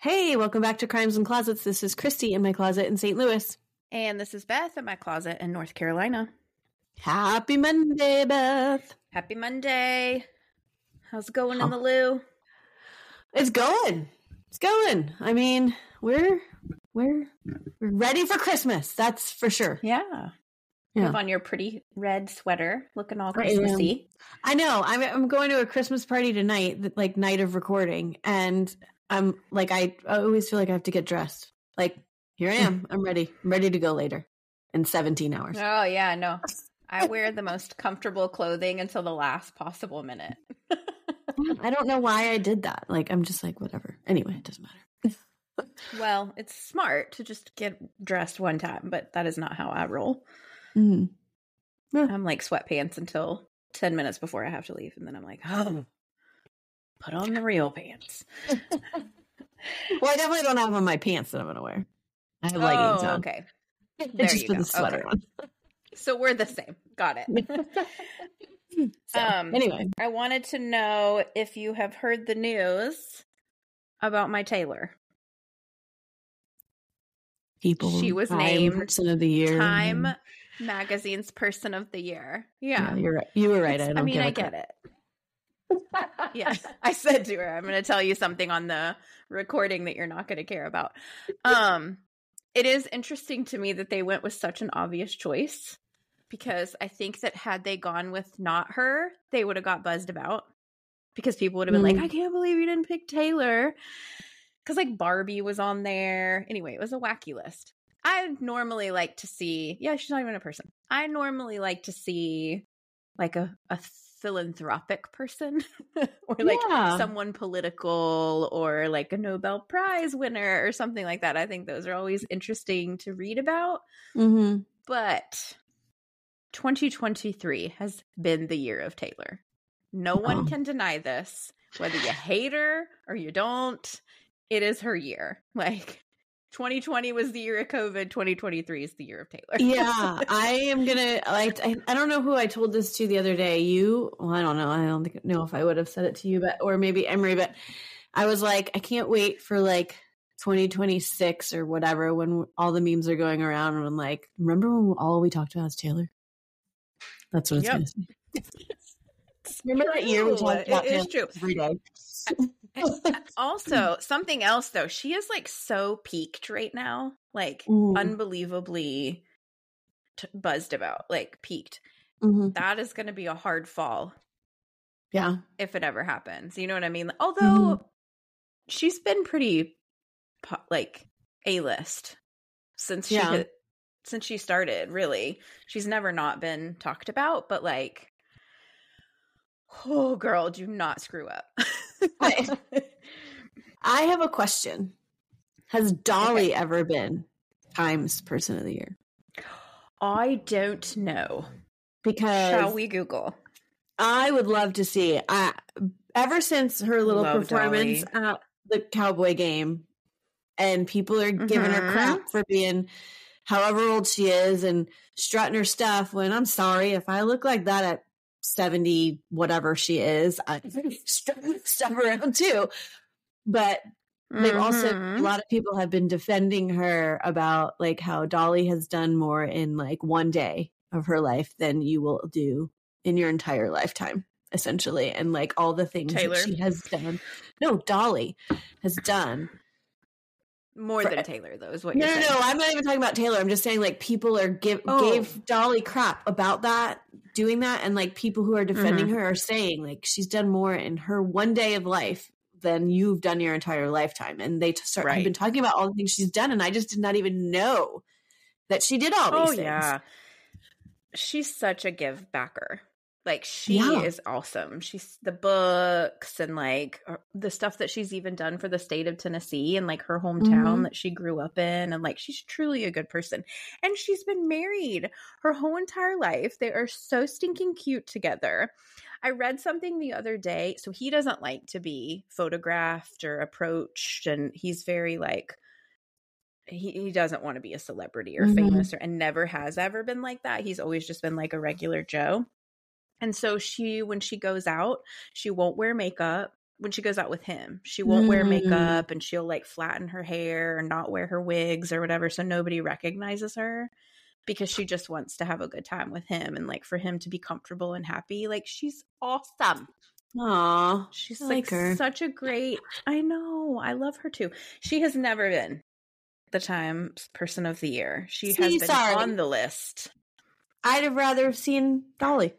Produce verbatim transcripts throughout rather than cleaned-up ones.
Hey, welcome back to Crimes and Closets. This is Christy in my closet in Saint Louis. And this is Beth in my closet in North Carolina. Happy Monday, Beth. Happy Monday. How's it going oh. in the loo? It's going. It's going. I mean, we're we're we're ready for Christmas. That's for sure. Yeah. You have yeah. on your pretty red sweater, looking all Christmassy. I, I know. I'm I'm going to a Christmas party tonight, like night of recording, and I'm like I always feel like I have to get dressed. Like here I am. I'm ready. I'm ready to go later in seventeen hours. Oh yeah, no. I wear the most comfortable clothing until the last possible minute. I don't know why I did that. Like, I'm just like, whatever. Anyway, it doesn't matter. Well, it's smart to just get dressed one time, but that is not how I roll. Mm. Yeah. I'm like sweatpants until ten minutes before I have to leave. And then I'm like, oh, put on the real pants. Well, I definitely don't have on my pants that I'm going to wear. I have leggings on. Oh, okay. There it's just you go. Sweater okay. on. So we're the same. Got it. So, um, anyway, I wanted to know if you have heard the news about my Taylor. People, she was named Person of the Year. Time Magazine's Person of the Year. Yeah, yeah you're right. You were right. I, don't I mean, get I get it. it. Yes, I said to her, "I'm going to tell you something on the recording that you're not going to care about." Um, it is interesting to me that they went with such an obvious choice. Because I think that had they gone with not her, they would have got buzzed about. Because people would have been mm. like, I can't believe you didn't pick Taylor. Because like Barbie was on there. Anyway, it was a wacky list. I normally like to see, yeah, she's not even a person. I normally like to see like a, a philanthropic person or like yeah. someone political or like a Nobel Prize winner or something like that. I think those are always interesting to read about. Mm-hmm. But twenty twenty-three has been the year of Taylor. No one oh. can deny this. Whether you hate her or you don't, it is her year. Like twenty twenty was the year of COVID. twenty twenty-three is the year of Taylor. Yeah, I am going to, like, I, I don't know who I told this to the other day. You, well, I don't know. I don't think, know if I would have said it to you, but, or maybe Emery, but I was like, I can't wait for like twenty twenty-six or whatever, when all the memes are going around and I'm like, remember when all we talked about was Taylor? That's what it's yep. going to say. Remember that year we talked about it? It's true. Every day. Also, something else though, she is like so peaked right now, like mm. unbelievably t- buzzed about, like peaked. Mm-hmm. That is going to be a hard fall. Yeah. If it ever happens. You know what I mean? Although mm-hmm. she's been pretty like A-list since yeah. she hit. Since she started, really, she's never not been talked about, but like, oh girl, do not screw up. I, I have a question. Has Dolly okay. ever been Time's Person of the Year? I don't know. Because shall we Google? I would love to see. I, ever since her little love performance Dolly. At the Cowboy game, and people are giving mm-hmm. her crap for being however old she is and strutting her stuff when I'm sorry if I look like that at seventy, whatever she is, I strut stuff around too. But they've mm-hmm. also, a lot of people have been defending her about like how Dolly has done more in like one day of her life than you will do in your entire lifetime, essentially. And like all the things Taylor. That she has done. No, Dolly has done. More For, than Taylor, though, is what no, you're saying. No, no, I'm not even talking about Taylor. I'm just saying, like, people are give oh. gave Dolly crap about that, doing that, and, like, people who are defending mm-hmm. her are saying, like, she's done more in her one day of life than you've done your entire lifetime. And they t- start right. I've been talking about all the things she's done, and I just did not even know that she did all these oh, things. Oh, yeah. She's such a give-backer. Like, she yeah. is awesome. She's the books and, like, the stuff that she's even done for the state of Tennessee and, like, her hometown mm-hmm. that she grew up in. And, like, she's truly a good person. And she's been married her whole entire life. They are so stinking cute together. I read something the other day. So he doesn't like to be photographed or approached. And he's very, like, he, he doesn't want to be a celebrity or mm-hmm. famous or, and never has ever been like that. He's always just been, like, a regular Joe. And so she, when she goes out, she won't wear makeup. when she goes out with him. She won't mm. wear makeup, and she'll like flatten her hair and not wear her wigs or whatever, so nobody recognizes her, because she just wants to have a good time with him and like for him to be comfortable and happy. Like, she's awesome. Aw, she's I like, like her. Such a great, I know, I love her too. She has never been the Time Person of the Year. She See, has been sorry. on the list. I'd have rather have seen Dolly.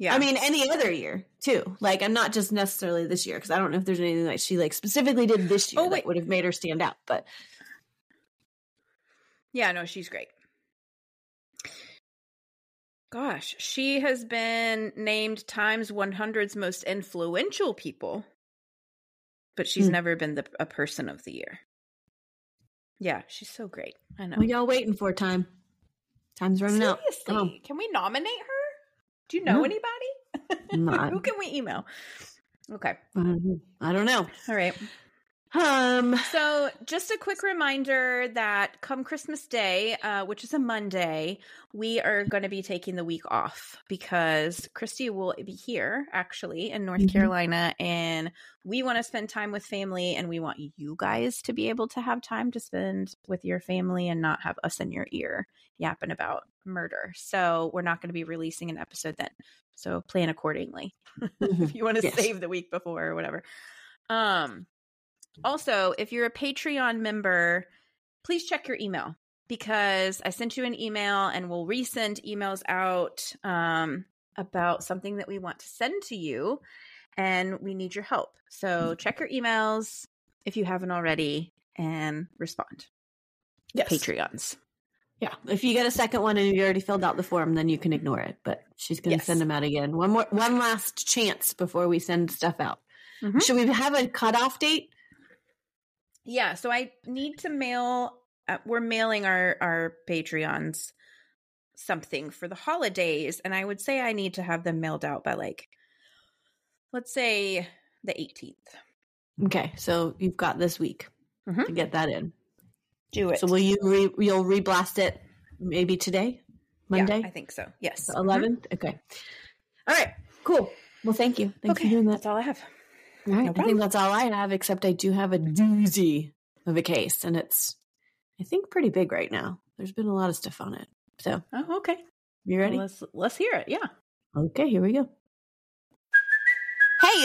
Yeah. I mean, any other year too. Like, I'm not just necessarily this year, because I don't know if there's anything that she like specifically did this year oh, that would have made her stand out. But yeah, no, she's great. Gosh, she has been named Time's one hundred's most influential people, but she's mm. never been the, a person of the year. Yeah, she's so great. I know. What y'all waiting for, Time? Time's running Seriously, out. Seriously, can we nominate her? Do you know no. anybody? Who can we email? Okay. Um, I don't know. All right. Um. So, just a quick reminder that come Christmas Day, uh, which is a Monday, we are going to be taking the week off because Christy will be here, actually, in North mm-hmm. Carolina, and we want to spend time with family, and we want you guys to be able to have time to spend with your family and not have us in your ear yapping about murder. So, we're not going to be releasing an episode then. So, plan accordingly mm-hmm. if you want to yes. save the week before or whatever. Um. Also, if you're a Patreon member, please check your email, because I sent you an email and we'll resend emails out um, about something that we want to send to you, and we need your help. So check your emails if you haven't already and respond. Yes. Patreons. Yeah. If you get a second one and you already filled out the form, then you can ignore it. But she's going to yes. send them out again. One more, one last chance before we send stuff out. Mm-hmm. Should we have a cutoff date? Yeah, so I need to mail uh, – we're mailing our, our Patreons something for the holidays, and I would say I need to have them mailed out by like, let's say the eighteenth. Okay, so you've got this week mm-hmm. to get that in. Do it. So will you re- – you'll reblast it maybe today, Monday? Yeah, I think so, yes. The eleventh? Mm-hmm. Okay. All right, cool. Well, thank you. Thanks okay, for doing that. That's all I have. All right, no I think that's all I have, except I do have a doozy of a case, and it's, I think, pretty big right now. There's been a lot of stuff on it. So, oh, okay. You ready? Well, let's, let's hear it, yeah. Okay, here we go. Hey,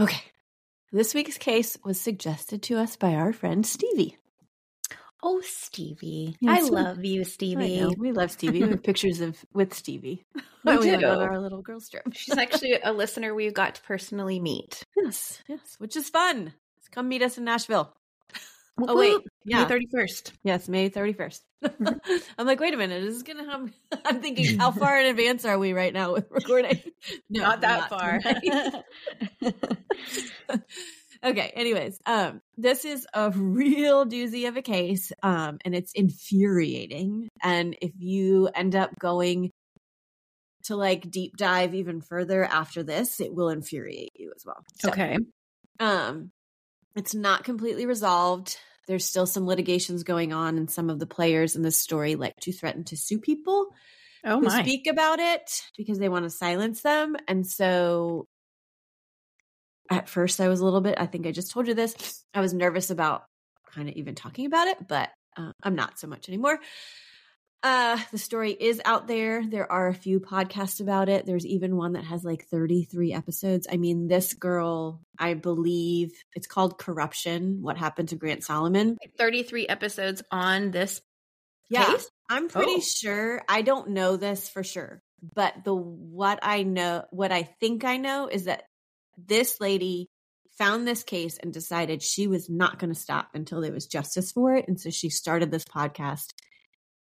Okay, this week's case was suggested to us by our friend Stevie. Oh, Stevie. Yes, I we, love you, Stevie. I know. We love Stevie. We have pictures of with Stevie. We do. On our little girl's trip. She's actually a listener we got to personally meet. Yes, yes, which is fun. So come meet us in Nashville. Whoop, oh, wait. Whoop. Yeah. May thirty-first. Yes, May thirty-first. I'm like, wait a minute. Is this going to happen? I'm thinking, how far in advance are we right now with recording? No, not that not far. Okay. Anyways, um, this is a real doozy of a case, um, and it's infuriating. And if you end up going to like deep dive even further after this, it will infuriate you as well. So, okay. Um, it's not completely resolved. There's still some litigations going on, and some of the players in this story like to threaten to sue people oh my. who speak about it because they want to silence them. And so at first I was a little bit, I think I just told you this, I was nervous about kind of even talking about it, but uh, I'm not so much anymore. Uh, the story is out there. There are a few podcasts about it. There's even one that has like thirty-three episodes. I mean, this girl, I believe it's called Corruption, What Happened to Grant Solomon. thirty-three episodes on this yeah, case? I'm pretty oh. sure. I don't know this for sure, but the what I know, what I think I know is that this lady found this case and decided she was not going to stop until there was justice for it. And so she started this podcast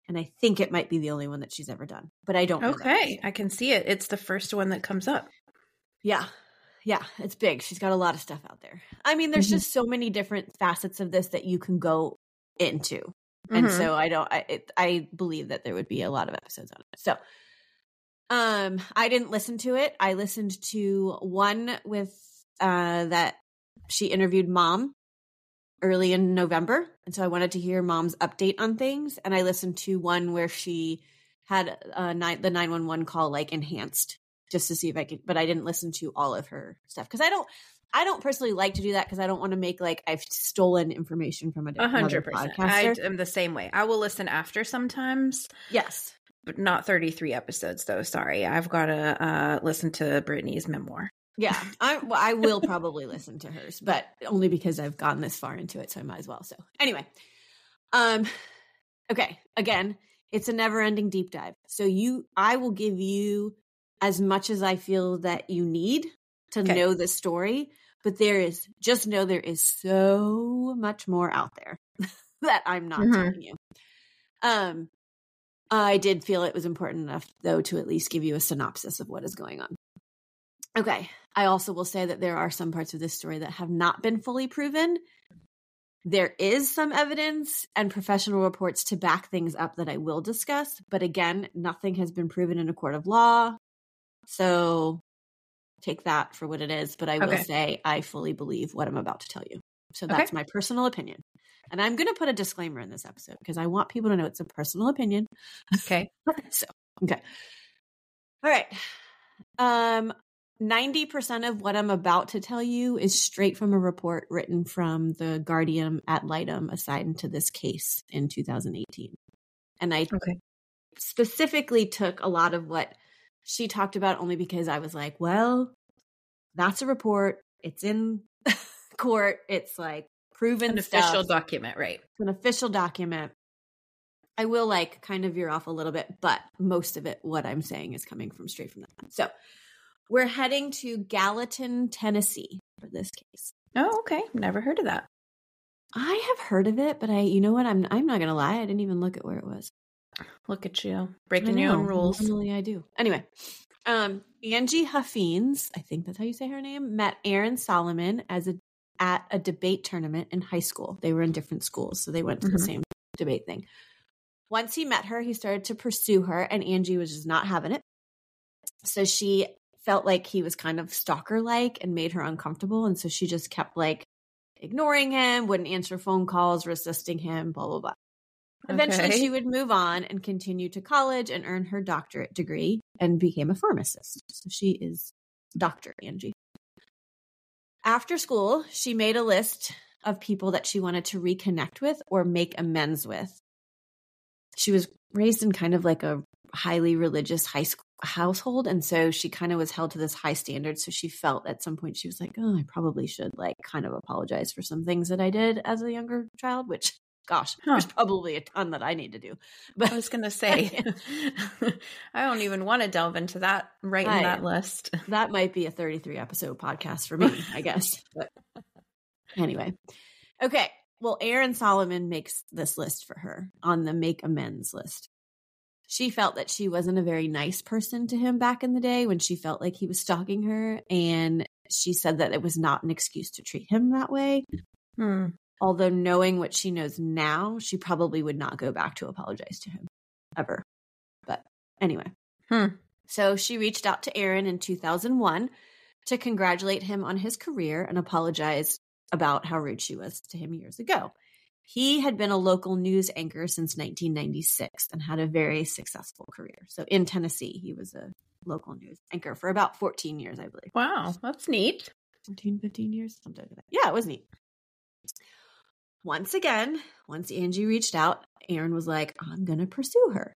And I think it might be the only one that she's ever done, but I don't know. Okay. I can see it. It's the first one that comes up. Yeah. Yeah. It's big. She's got a lot of stuff out there. I mean, there's mm-hmm. just so many different facets of this that you can go into. And mm-hmm. so I don't, I, it, I believe that there would be a lot of episodes on it. So, um, I didn't listen to it. I listened to one with, uh, that she interviewed mom early in November. And so I wanted to hear mom's update on things. And I listened to one where she had a nine, the nine one one call like enhanced just to see if I could, but I didn't listen to all of her stuff. Cause I don't, I don't personally like to do that because I don't want to make like I've stolen information from a hundred percent. I am the same way. I will listen after sometimes. Yes. But not thirty-three episodes though. Sorry. I've got to uh, listen to Brittany's memoir. Yeah, I, well, I will probably listen to hers, but only because I've gotten this far into it, so I might as well. So anyway, um, okay, again, it's a never-ending deep dive. So you, I will give you as much as I feel that you need to okay. know the story, but there is, just know there is so much more out there that I'm not mm-hmm. telling you. Um, I did feel it was important enough, though, to at least give you a synopsis of what is going on. Okay. I also will say that there are some parts of this story that have not been fully proven. There is some evidence and professional reports to back things up that I will discuss. But again, nothing has been proven in a court of law. So take that for what it is. But I will okay. say I fully believe what I'm about to tell you. So that's okay. my personal opinion. And I'm going to put a disclaimer in this episode because I want people to know it's a personal opinion. Okay. so, okay. All right. Um, ninety percent of what I'm about to tell you is straight from a report written from the Guardian ad Litem assigned to this case in two thousand eighteen. And I okay. specifically took a lot of what she talked about only because I was like, well, that's a report. It's in court. It's like proven an stuff. Official document, right? It's an official document. I will like kind of veer off a little bit, but most of it, what I'm saying is coming from straight from that. So we're heading to Gallatin, Tennessee for this case. Oh, okay. Never heard of that. I have heard of it, but I, you know what? I'm I'm not going to lie. I didn't even look at where it was. Look at you. Breaking your own rules. Normally I do. Anyway, um, Angie Huffins, I think that's how you say her name, met Aaron Solomon as a at a debate tournament in high school. They were in different schools, so they went to mm-hmm. the same debate thing. Once he met her, he started to pursue her, and Angie was just not having it. So she felt like he was kind of stalker-like and made her uncomfortable. And so she just kept like ignoring him, wouldn't answer phone calls, resisting him, blah, blah, blah. Eventually okay. she would move on and continue to college and earn her doctorate degree and became a pharmacist. So she is Doctor Angie. After school, she made a list of people that she wanted to reconnect with or make amends with. She was raised in kind of like a highly religious high school household. And so she kind of was held to this high standard. So she felt at some point she was like, oh, I probably should like kind of apologize for some things that I did as a younger child, which gosh, huh. there's probably a ton that I need to do. But I was going to say, I don't even want to delve into that right I, in that list. That might be a thirty-three episode podcast for me, I guess. But anyway. Okay. Well, Aaron Solomon makes this list for her on the make amends list. She felt that she wasn't a very nice person to him back in the day when she felt like he was stalking her. And she said that it was not an excuse to treat him that way. Hmm. Although knowing what she knows now, she probably would not go back to apologize to him ever. But anyway. Hmm. So she reached out to Aaron in two thousand one to congratulate him on his career and apologize about how rude she was to him years ago. He had been a local news anchor since nineteen ninety-six and had a very successful career. So in Tennessee, he was a local news anchor for about fourteen years, I believe. Wow, that's neat. fourteen, fifteen years, something like that. Yeah, it was neat. Once again, once Angie reached out, Aaron was like, I'm going to pursue her.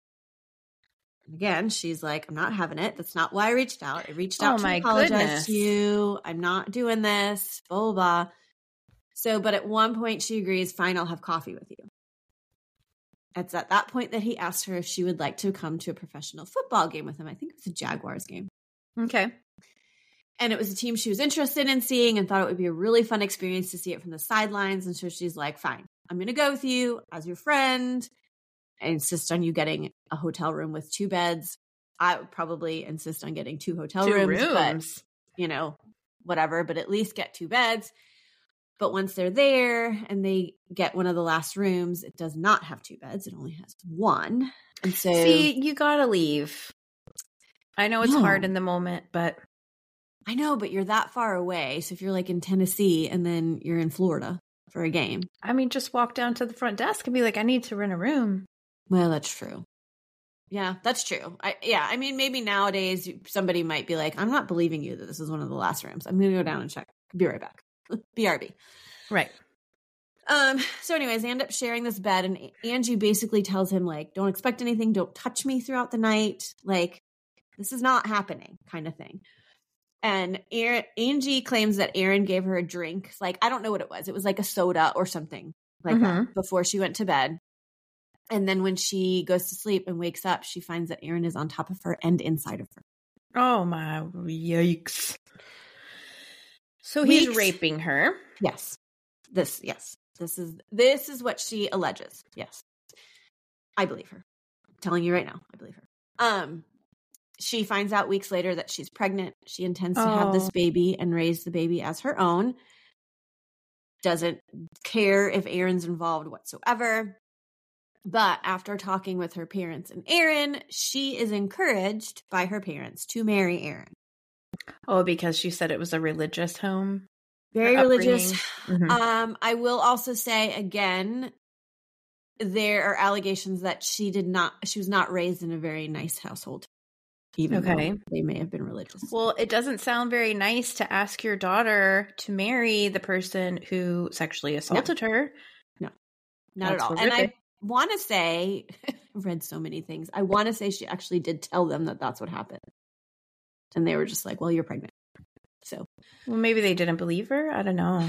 And again, she's like, I'm not having it. That's not why I reached out. I reached out oh to apologize goodness. to you. I'm not doing this, blah, blah, blah. So, but at one point she agrees, fine, I'll have coffee with you. It's at that point that he asked her if she would like to come to a professional football game with him. I think it was a Jaguars game. Okay. And it was a team she was interested in seeing and thought it would be a really fun experience to see it from the sidelines. And so she's like, fine, I'm going to go with you as your friend. I insist on you getting a hotel room with two beds. I would probably insist on getting two hotel two rooms, rooms, but, you know, whatever, but at least get two beds. But once they're there and they get one of the last rooms, it does not have two beds. It only has one. And so, see, you got to leave. I know it's no. hard in the moment, but. I know, but you're that far away. So if you're like in Tennessee and then you're in Florida for a game. I mean, just walk down to the front desk and be like, I need to rent a room. Well, that's true. Yeah, that's true. I, yeah. I mean, maybe nowadays somebody might be like, I'm not believing you that this is one of the last rooms. I'm going to go down and check. Be right back. B R B. Right. Um. So anyways, they end up sharing this bed, and Angie basically tells him, like, don't expect anything. Don't touch me throughout the night. Like, this is not happening, kind of thing. And Aaron, Angie claims that Aaron gave her a drink. Like, I don't know what it was. It was like a soda or something like mm-hmm. that before she went to bed. And then when she goes to sleep and wakes up, she finds that Aaron is on top of her and inside of her. Oh, my yikes. So he's Weeks. raping her. Yes. This, yes. This is, this is what she alleges. Yes. I believe her. I'm telling you right now, I believe her. Um, she finds out weeks later that she's pregnant. She intends oh. to have this baby and raise the baby as her own. Doesn't care if Aaron's involved whatsoever. But after talking with her parents and Aaron, she is encouraged by her parents to marry Aaron. Oh, because she said it was a religious home? Very religious. Mm-hmm. Um, I will also say, again, there are allegations that she did not, she was not raised in a very nice household, even okay. though they may have been religious. Well, it doesn't sound very nice to ask your daughter to marry the person who sexually assaulted no. her. No, not That's at all. Horrific. And I want to say, I've read so many things. I want to say she actually did tell them that that's what happened. And they were just like, well, you're pregnant. So, well, maybe they didn't believe her. I don't know.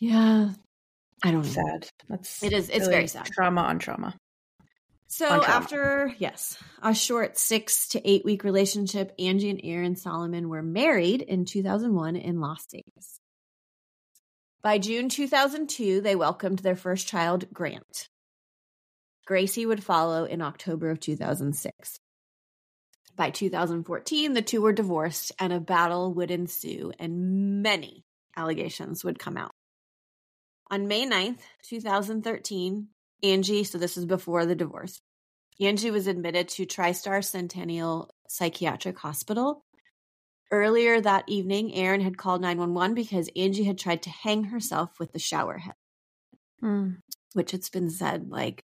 Yeah. I don't know. Sad. That's it is. It's really very sad. Trauma on trauma. So on trauma. After, yes, a short six to eight week relationship, Angie and Aaron Solomon were married in two thousand one in Las Vegas. By June two thousand two, they welcomed their first child, Grant. Gracie would follow in October of two thousand six. By two thousand fourteen, the two were divorced and a battle would ensue and many allegations would come out. On May ninth, twenty thirteen, Angie, so this is before the divorce, Angie was admitted to TriStar Centennial Psychiatric Hospital. Earlier that evening, Aaron had called nine one one because Angie had tried to hang herself with the shower head, mm. which it's been said, like,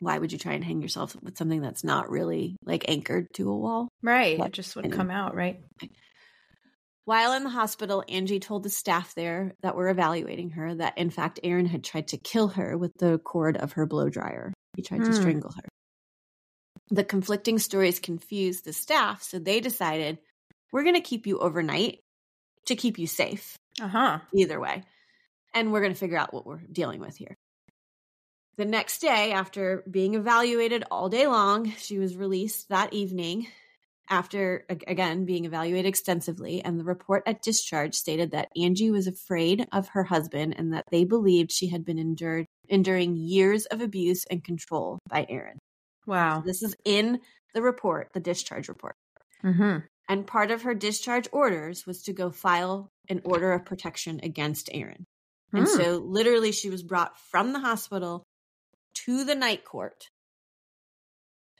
why would you try and hang yourself with something that's not really like anchored to a wall? Right. But it just would come out, right? While in the hospital, Angie told the staff there that were evaluating her that, in fact, Aaron had tried to kill her with the cord of her blow dryer. He tried mm. to strangle her. The conflicting stories confused the staff, so they decided, we're going to keep you overnight to keep you safe. Uh-huh. Either way. And we're going to figure out what we're dealing with here. The next day, after being evaluated all day long, she was released that evening after, again, being evaluated extensively. And the report at discharge stated that Angie was afraid of her husband and that they believed she had been endured, enduring years of abuse and control by Aaron. Wow. So this is in the report, the discharge report. Mm-hmm. And part of her discharge orders was to go file an order of protection against Aaron. Mm. And so literally she was brought from the hospital to the night court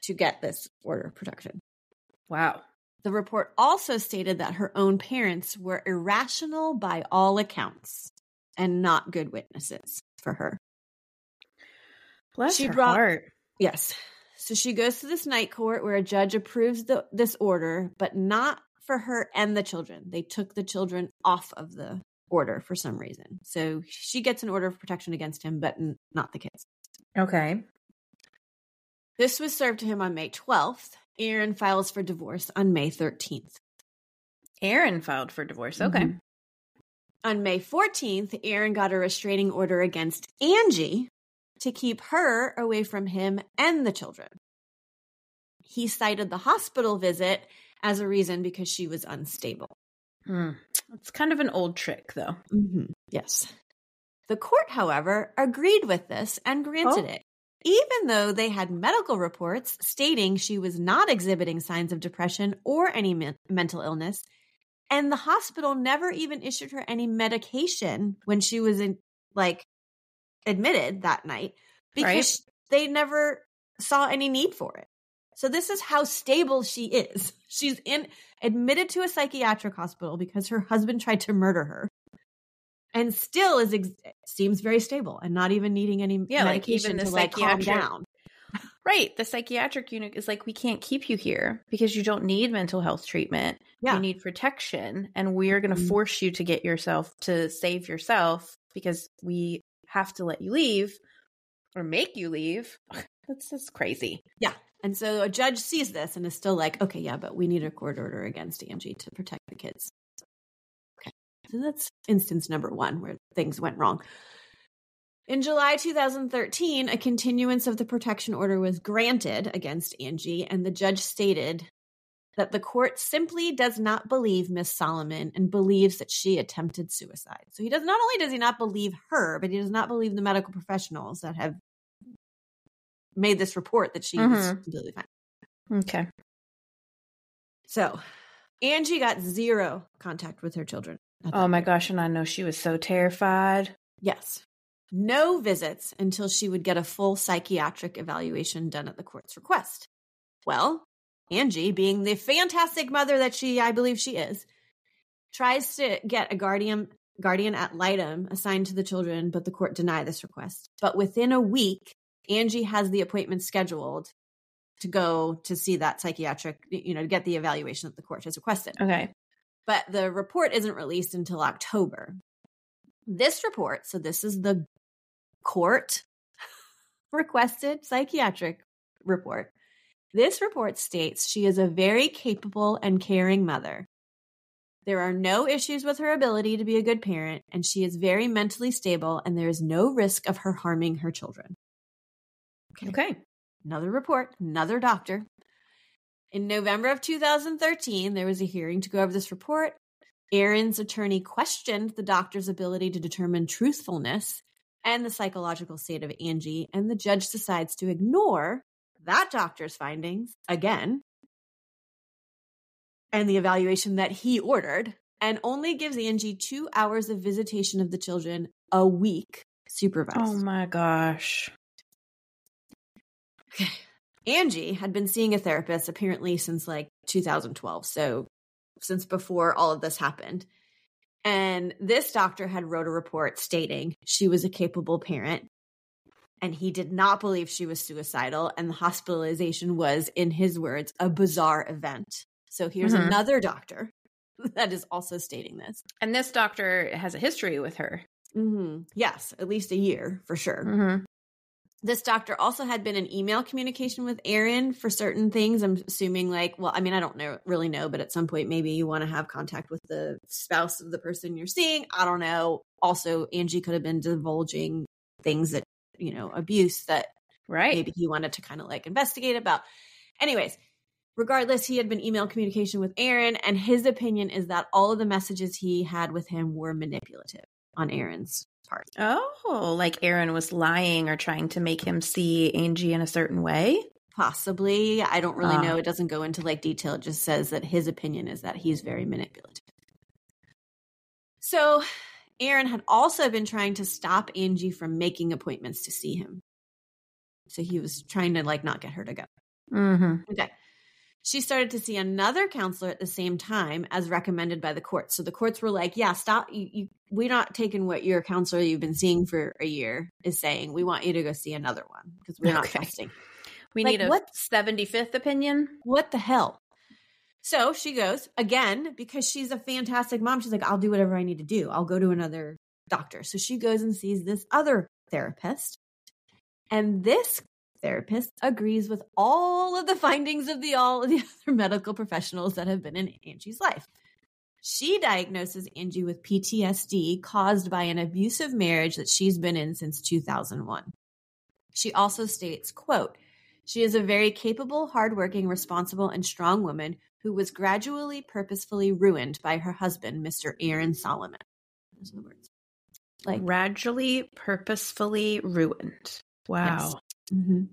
to get this order of protection. Wow. The report also stated that her own parents were irrational by all accounts and not good witnesses for her. Bless she her brought, heart. Yes. So she goes to this night court where a judge approves the, this order, but not for her and the children. They took the children off of the order for some reason. So she gets an order of protection against him, but n- not the kids. Okay. This was served to him on May twelfth. Aaron files for divorce on May thirteenth. Aaron filed for divorce. Okay. Mm-hmm. On May fourteenth, Aaron got a restraining order against Angie to keep her away from him and the children. He cited the hospital visit as a reason because she was unstable. Hmm. It's kind of an old trick, though. Mm-hmm. Yes. The court, however, agreed with this and granted oh. it, even though they had medical reports stating she was not exhibiting signs of depression or any men- mental illness, and the hospital never even issued her any medication when she was in, like, admitted that night because right. they never saw any need for it. So this is how stable she is. She's in admitted to a psychiatric hospital because her husband tried to murder her. And still is ex- seems very stable and not even needing any yeah, medication like even the to like calm down. Right. The psychiatric unit is like, we can't keep you here because you don't need mental health treatment. Yeah. You need protection. And we're going to mm-hmm. force you to get yourself to save yourself because we have to let you leave or make you leave. That's just crazy. Yeah. And so a judge sees this and is still like, okay, yeah, but we need a court order against Angie to protect the kids. So that's instance number one where things went wrong. In July two thousand thirteen, a continuance of the protection order was granted against Angie, and the judge stated that the court simply does not believe Miss Solomon and believes that she attempted suicide. So he does not only does he not believe her, but he does not believe the medical professionals that have made this report that she mm-hmm. was completely fine. Okay. So Angie got zero contact with her children. Oh my gosh, and I know she was so terrified. Yes. No visits until she would get a full psychiatric evaluation done at the court's request. Well, Angie, being the fantastic mother that she, I believe she is, tries to get a guardian guardian ad litem assigned to the children, but the court denied this request. But within a week, Angie has the appointment scheduled to go to see that psychiatric, you know, to get the evaluation that the court has requested. Okay. But the report isn't released until October. This report, so this is the court requested psychiatric report. This report states she is a very capable and caring mother. There are no issues with her ability to be a good parent, and she is very mentally stable, and there is no risk of her harming her children. Okay. Okay. Another report, another doctor. In November of two thousand thirteen, there was a hearing to go over this report. Aaron's attorney questioned the doctor's ability to determine truthfulness and the psychological state of Angie, and the judge decides to ignore that doctor's findings again and the evaluation that he ordered, and only gives Angie two hours of visitation of the children a week supervised. Oh my gosh. Okay. Angie had been seeing a therapist apparently since like two thousand twelve, so since before all of this happened. And this doctor had wrote a report stating she was a capable parent, and he did not believe she was suicidal, and the hospitalization was, in his words, a bizarre event. So here's mm-hmm. another doctor that is also stating this. And this doctor has a history with her. Mm-hmm. Yes, at least a year for sure. Mm-hmm. This doctor also had been in email communication with Aaron for certain things. I'm assuming like, well, I mean, I don't know, really know, but at some point, maybe you want to have contact with the spouse of the person you're seeing. I don't know. Also, Angie could have been divulging things that, you know, abuse that right. maybe he wanted to kind of like investigate about. Anyways, regardless, he had been email communication with Aaron, and his opinion is that all of the messages he had with him were manipulative on Aaron's part. Oh, like Aaron was lying or trying to make him see Angie in a certain way? Possibly. I don't really uh, know. It doesn't go into like detail. It just says that his opinion is that he's very manipulative. So Aaron had also been trying to stop Angie from making appointments to see him. So he was trying to like not get her to go. Mm-hmm. Okay. She started to see another counselor at the same time as recommended by the courts. So the courts were like, yeah, stop. You, you, we're not taking what your counselor you've been seeing for a year is saying. We want you to go see another one because we're okay. not trusting. We like, need a what? seventy-fifth opinion. What the hell? So she goes again because she's a fantastic mom. She's like, I'll do whatever I need to do. I'll go to another doctor. So she goes and sees this other therapist. And this therapist agrees with all of the findings of the all of the other medical professionals that have been in Angie's life. She diagnoses Angie with P T S D caused by an abusive marriage that she's been in since two thousand one. She also states, quote, "She is a very capable, hardworking, responsible, and strong woman who was gradually purposefully ruined by her husband, Mister Aaron Solomon." Those are the words. Like gradually purposefully ruined. Wow. Yes. Mm-hmm.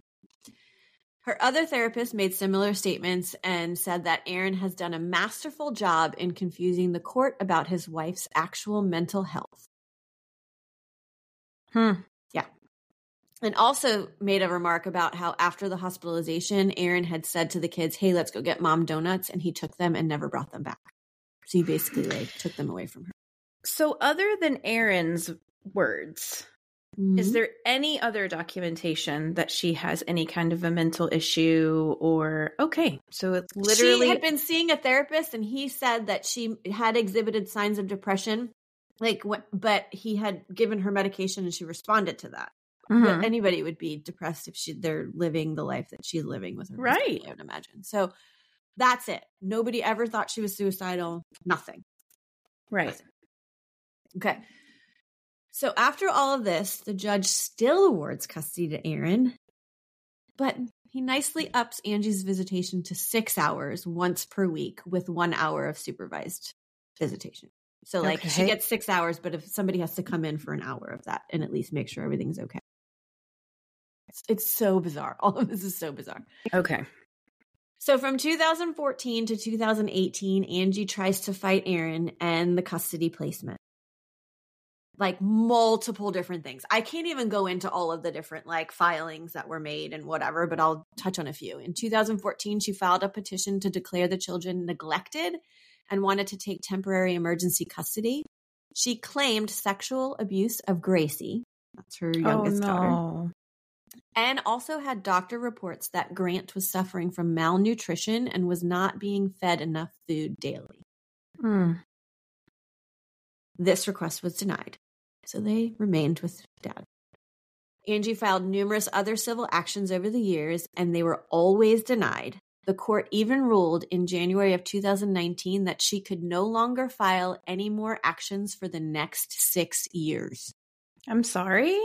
Her other therapist made similar statements and said that Aaron has done a masterful job in confusing the court about his wife's actual mental health. Hmm. Yeah. And also made a remark about how after the hospitalization, Aaron had said to the kids, hey, let's go get mom donuts. And he took them and never brought them back. So he basically like took them away from her. So other than Aaron's words, mm-hmm. is there any other documentation that she has any kind of a mental issue or, okay, so it's literally. She had been seeing a therapist and he said that she had exhibited signs of depression. Like, but he had given her medication and she responded to that. Mm-hmm. But anybody would be depressed if she they're living the life that she's living with her right. husband, I would imagine. So that's it. Nobody ever thought she was suicidal. Nothing. Right. Nothing. Okay. So after all of this, the judge still awards custody to Aaron, but he nicely ups Angie's visitation to six hours once per week with one hour of supervised visitation. So like okay. she gets six hours, but if somebody has to come in for an hour of that and at least make sure everything's okay. It's, it's so bizarre. All of this is so bizarre. Okay. So from two thousand fourteen to two thousand eighteen, Angie tries to fight Aaron and the custody placement. Like multiple different things. I can't even go into all of the different like filings that were made and whatever, but I'll touch on a few. In two thousand fourteen, she filed a petition to declare the children neglected and wanted to take temporary emergency custody. She claimed sexual abuse of Gracie, that's her youngest oh, no. daughter, and also had doctor reports that Grant was suffering from malnutrition and was not being fed enough food daily. Mm. This request was denied, so they remained with Dad. Angie filed numerous other civil actions over the years, and they were always denied. The court even ruled in January of two thousand nineteen that she could no longer file any more actions for the next six years. I'm sorry?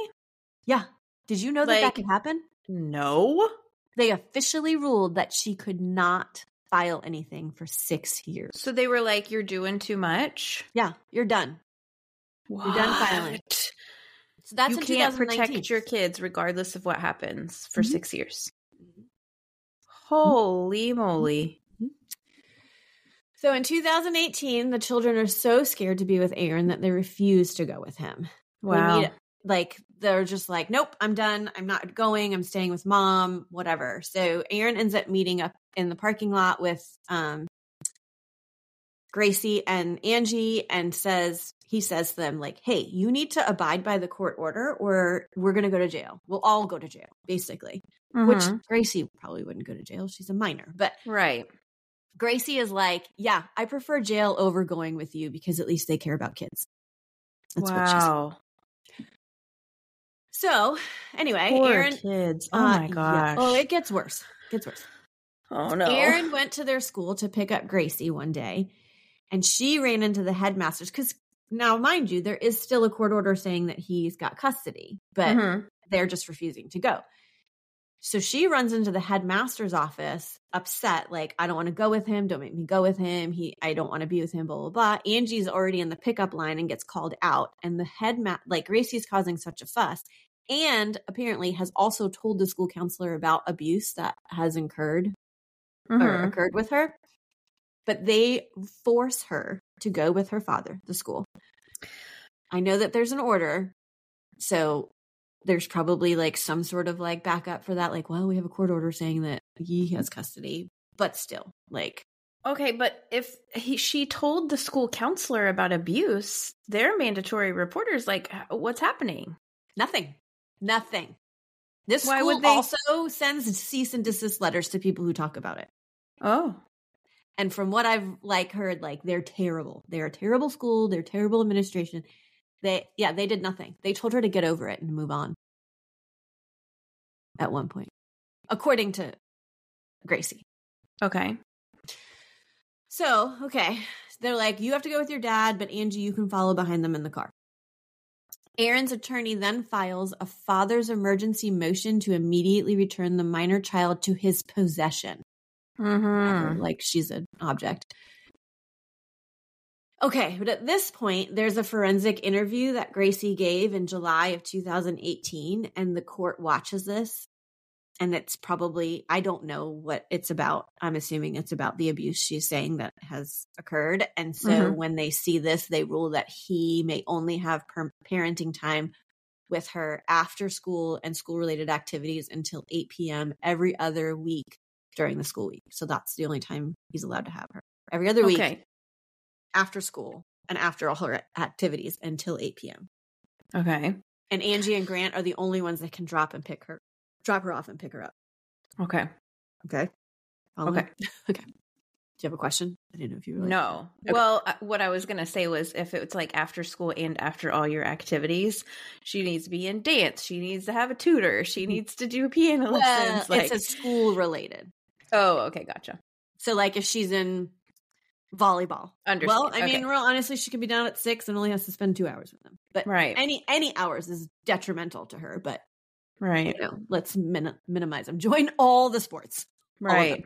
Yeah. Did you know like, that that could happen? No. They officially ruled that she could not file anything for six years. So they were like, you're doing too much? Yeah. You're done. What? You're done filing. So that's you in can't protect your kids regardless of what happens for mm-hmm. six years. Holy moly. So in two thousand eighteen, the children are so scared to be with Aaron that they refuse to go with him. Wow. We need, like, they're just like, nope, I'm done. I'm not going. I'm staying with mom, whatever. So Aaron ends up meeting up in the parking lot with um, Gracie and Angie and says, he says to them like, hey, you need to abide by the court order or we're going to go to jail. We'll all go to jail, basically. Mm-hmm. Which Gracie probably wouldn't go to jail. She's a minor. But right. Gracie is like, yeah, I prefer jail over going with you because at least they care about kids. That's wow. what she said. So anyway, poor Aaron kids. Oh uh, my gosh. Yeah. Oh, it gets worse. It gets worse. Oh no. Aaron went to their school to pick up Gracie one day and she ran into the headmasters because now, mind you, there is still a court order saying that he's got custody, but mm-hmm. they're just refusing to go. So she runs into the headmaster's office upset, like, I don't want to go with him. Don't make me go with him. He, I don't want to be with him, blah, blah, blah. Angie's already in the pickup line and gets called out. And the headmaster, like, Gracie's causing such a fuss and apparently has also told the school counselor about abuse that has incurred mm-hmm. or occurred with her. But they force her to go with her father to school. I know that there's an order, so there's probably like some sort of like backup for that. Like, well, we have a court order saying that he has custody, but still like. Okay. But if he, she told the school counselor about abuse, their mandatory reporters, like what's happening? Nothing, nothing. This Why school would they- also sends cease and desist letters to people who talk about it. Oh. And from what I've like heard, like they're terrible. They're a terrible school. They're terrible administration. They, yeah, they did nothing. They told her to get over it and move on at one point, according to Gracie. Okay. So, okay. They're like, you have to go with your dad, but Angie, you can follow behind them in the car. Aaron's attorney then files a father's emergency motion to immediately return the minor child to his possession. Mm-hmm. Like she's an object. Okay, but at this point, there's a forensic interview that Gracie gave in July of two thousand eighteen, and the court watches this And it's probably, I don't know what it's about. I'm assuming it's about the abuse she's saying that has occurred. And so mm-hmm. when they see this, they rule that he may only have per- parenting time with her after school and school-related activities until eight p.m. every other week during the school week. So that's the only time he's allowed to have her. Every other week okay. after school and after all her activities until eight p.m. Okay. And Angie and Grant are the only ones that can drop and pick her. Drop her off and pick her up. Okay. Okay. Follow okay. Me? Okay. Do you have a question? I didn't know if you were like... No. Okay. Well, what I was going to say was if it's like after school and after all your activities, she needs to be in dance. She needs to have a tutor. She needs to do piano lessons. Well, like... It's a school related. Oh, okay. Gotcha. So like if she's in volleyball. Understand. Well, I okay. mean, real honestly, she could be down at six and only has to spend two hours with them. But right. any any hours is detrimental to her, but right. You know, let's min- minimize them. Join all the sports. Right.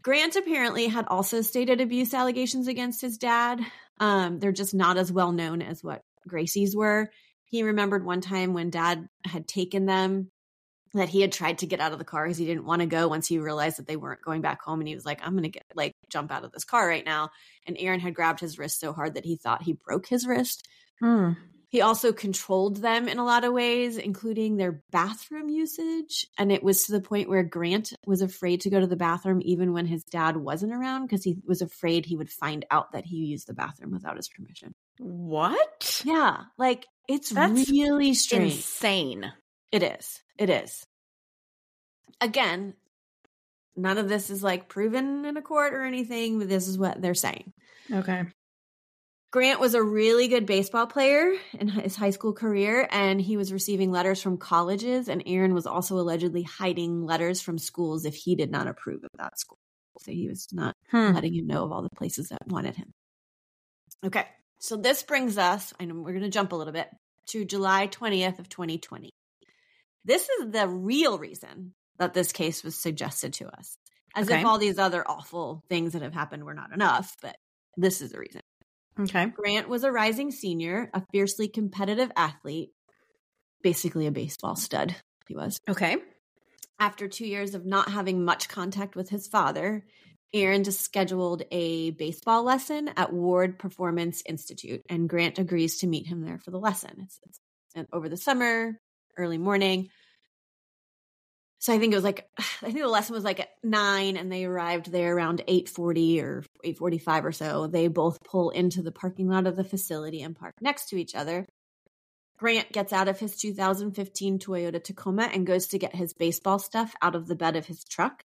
Grant apparently had also stated abuse allegations against his dad. Um, they're just not as well known as what Gracie's were. He remembered one time when dad had taken them that he had tried to get out of the car because he didn't want to go once he realized that they weren't going back home. And he was like, I'm going to get like jump out of this car right now. And Aaron had grabbed his wrist so hard that he thought he broke his wrist. Hmm. He also controlled them in a lot of ways, including their bathroom usage. And it was to the point where Grant was afraid to go to the bathroom even when his dad wasn't around because he was afraid he would find out that he used the bathroom without his permission. What? Yeah. Like, it's That's really strange. Insane. It is. It is. Again, none of this is like proven in a court or anything, but this is what they're saying. Okay. Grant was a really good baseball player in his high school career, and he was receiving letters from colleges, and Aaron was also allegedly hiding letters from schools if he did not approve of that school. So he was not hmm. letting him know of all the places that wanted him. Okay, so this brings us, I know we're going to jump a little bit, to July twentieth of twenty twenty. This is the real reason that this case was suggested to us. As okay. if all these other awful things that have happened were not enough, but this is the reason. Okay. Grant was a rising senior, a fiercely competitive athlete, basically a baseball stud, he was. Okay. After two years of not having much contact with his father, Aaron just scheduled a baseball lesson at Ward Performance Institute, and Grant agrees to meet him there for the lesson. It's, it's over the summer, early morning. So I think it was like, I think the lesson was like at nine and they arrived there around eight forty or eight forty-five or so. They both pull into the parking lot of the facility and park next to each other. Grant gets out of his two thousand fifteen Toyota Tacoma and goes to get his baseball stuff out of the bed of his truck.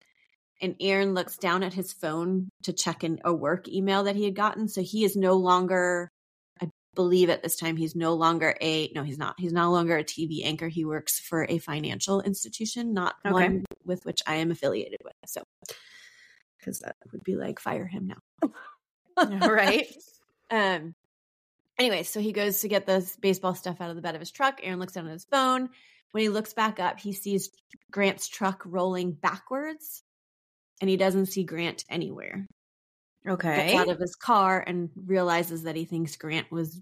And Aaron looks down at his phone to check in a work email that he had gotten. So he is no longer, I believe at this time, he's no longer a, no, he's not. He's no longer a T V anchor. He works for a financial institution, not okay. one with which I am affiliated with. So, because that would be like, fire him now. Right. Um. Anyway, so he goes to get this baseball stuff out of the bed of his truck. Aaron looks down at his phone. When he looks back up, he sees Grant's truck rolling backwards and he doesn't see Grant anywhere. Okay. Gets out of his car and realizes that he thinks Grant was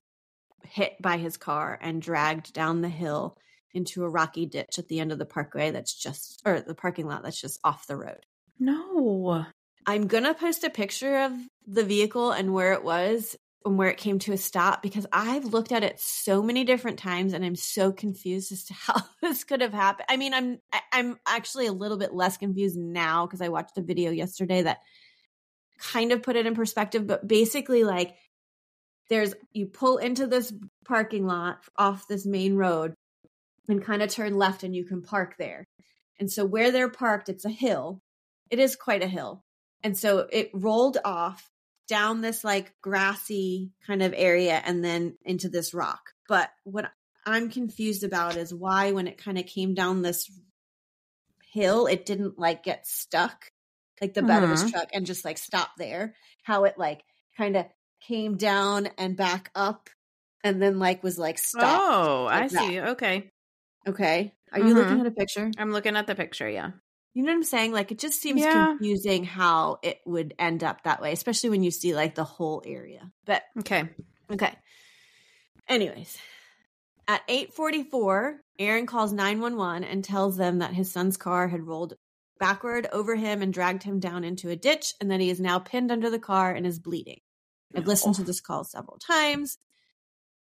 hit by his car and dragged down the hill into a rocky ditch at the end of the parkway that's just, or the parking lot that's just off the road. No. I'm going to post a picture of the vehicle and where it was and where it came to a stop because I've looked at it so many different times and I'm so confused as to how this could have happened. I mean, I'm, I'm actually a little bit less confused now because I watched a video yesterday that kind of put it in perspective, but basically like there's, you pull into this parking lot off this main road and kind of turn left and you can park there. And so where they're parked, it's a hill. It is quite a hill. And so it rolled off down this like grassy kind of area and then into this rock. But what I'm confused about is why when it kind of came down this hill, it didn't like get stuck like the bed mm-hmm. of his truck and just like stop there, how it like kind of came down and back up and then like was like stopped. Oh, like I that. see. Okay. Okay. Are mm-hmm. you looking at a picture? I'm looking at the picture. Yeah. You know what I'm saying? Like it just seems yeah. confusing how it would end up that way, especially when you see like the whole area. But okay. Okay. Anyways, At eight forty-four, Aaron calls nine one one and tells them that his son's car had rolled backward over him and dragged him down into a ditch, and that he is now pinned under the car and is bleeding. I've listened to this call several times.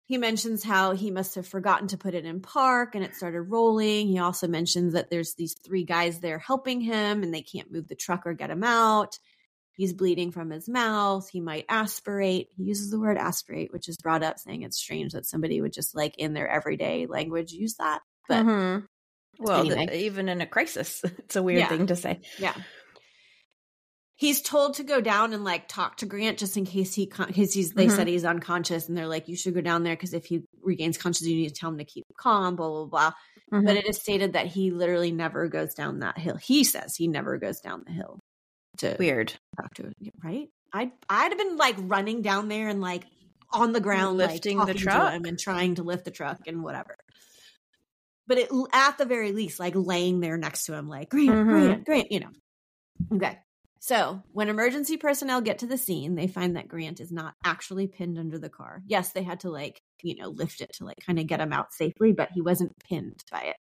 He mentions how he must have forgotten to put it in park and it started rolling. He also mentions that there's these three guys there helping him and they can't move the truck or get him out. He's bleeding from his mouth. He might aspirate. He uses the word aspirate, which is brought up, saying it's strange that somebody would just, like, in their everyday language use that. But mm-hmm. Well, anyway. the, even in a crisis, it's a weird yeah. thing to say. Yeah. He's told to go down and, like, talk to Grant just in case he con- – because he's, they mm-hmm. said he's unconscious, and they're like, you should go down there because if he regains consciousness, you need to tell him to keep calm, blah, blah, blah. Mm-hmm. But it is stated that he literally never goes down that hill. He says he never goes down the hill. To Weird. Talk to it, right? I'd, I'd have been, like, running down there and, like, on the ground, lifting like, the truck to him and trying to lift the truck and whatever. But it, at the very least, like, laying there next to him, like, Grant, mm-hmm. Grant, Grant, you know. Okay. So when emergency personnel get to the scene, they find that Grant is not actually pinned under the car. Yes, they had to, like, you know, lift it to, like, kind of get him out safely, but he wasn't pinned by it.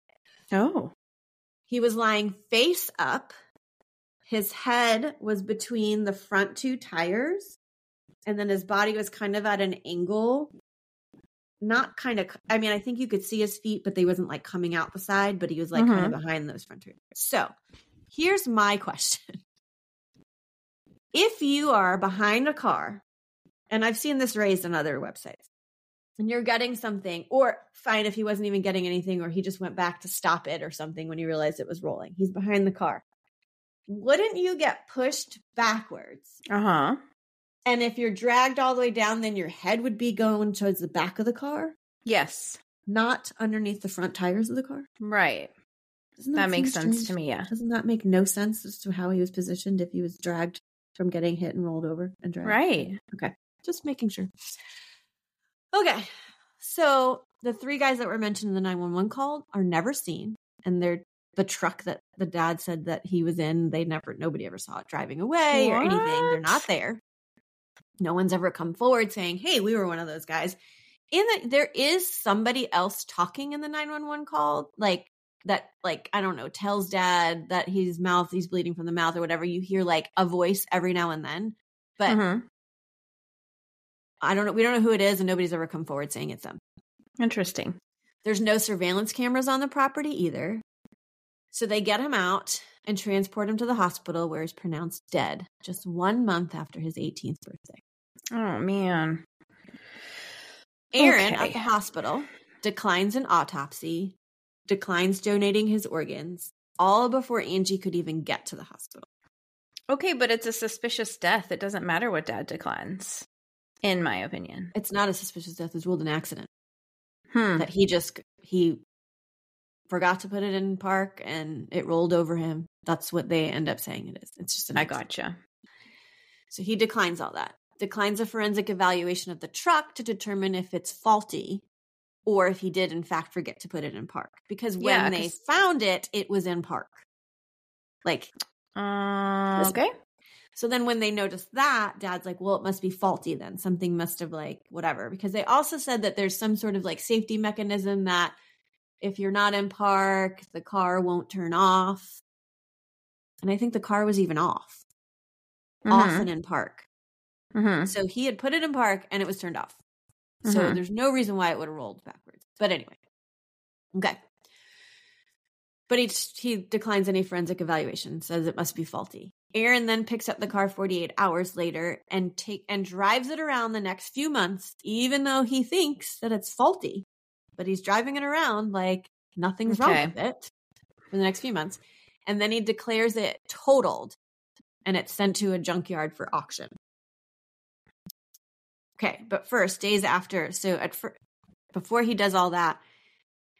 Oh. He was lying face up. His head was between the front two tires, and then his body was kind of at an angle. Not kind of, I mean, I think you could see his feet, but they wasn't, like, coming out the side, but he was, like, mm-hmm. kind of behind those front tires. So here's my question. If you are behind a car, and I've seen this raised on other websites, and you're getting something, or fine if he wasn't even getting anything, or he just went back to stop it or something when he realized it was rolling. He's behind the car. Wouldn't you get pushed backwards? Uh-huh. And if you're dragged all the way down, then your head would be going towards the back of the car? Yes. Not underneath the front tires of the car? Right. Doesn't that, that makes sense strange? to me, yeah. Doesn't that make no sense as to how he was positioned if he was dragged from getting hit and rolled over and dragged? Right. Okay. Just making sure. Okay. So the three guys that were mentioned in the nine one one call are never seen. And they're the truck that the dad said that he was in. They never, nobody ever saw it driving away what? or anything. They're not there. No one's ever come forward saying, hey, we were one of those guys. In that there is somebody else talking in the nine one one call. Like, that, like, I don't know, tells dad that his mouth, he's bleeding from the mouth or whatever. You hear, like, a voice every now and then, but mm-hmm. I don't know. We don't know who it is, and nobody's ever come forward saying it's them. Interesting. There's no surveillance cameras on the property either. So they get him out and transport him to the hospital, where he's pronounced dead just one month after his eighteenth birthday. Oh, man. Aaron okay. at the hospital declines an autopsy, declines donating his organs, all before Angie could even get to the hospital. Okay, but it's a suspicious death. It doesn't matter what dad declines, in my opinion. It's not a suspicious death. It's ruled an accident. Hmm. That he just, he forgot to put it in park and it rolled over him. That's what they end up saying it is. It's just an accident. I gotcha. So he declines all that. Declines a forensic evaluation of the truck to determine if it's faulty, or if he did, in fact, forget to put it in park. Because when yeah, they found it, it was in park. Like, uh, okay. So then when they noticed that, dad's like, well, it must be faulty then. Something must have, like, whatever. Because they also said that there's some sort of, like, safety mechanism that if you're not in park, the car won't turn off. And I think the car was even off. Mm-hmm. Off and in park. Mm-hmm. So he had put it in park and it was turned off. So mm-hmm. there's no reason why it would have rolled backwards. But anyway. Okay. But he, he declines any forensic evaluation, says it must be faulty. Aaron then picks up the car forty-eight hours later and take and drives it around the next few months, even though he thinks that it's faulty. But he's driving it around like nothing's okay. wrong with it for the next few months. And then he declares it totaled, and it's sent to a junkyard for auction. Okay, but first, days after, so at fir- before he does all that,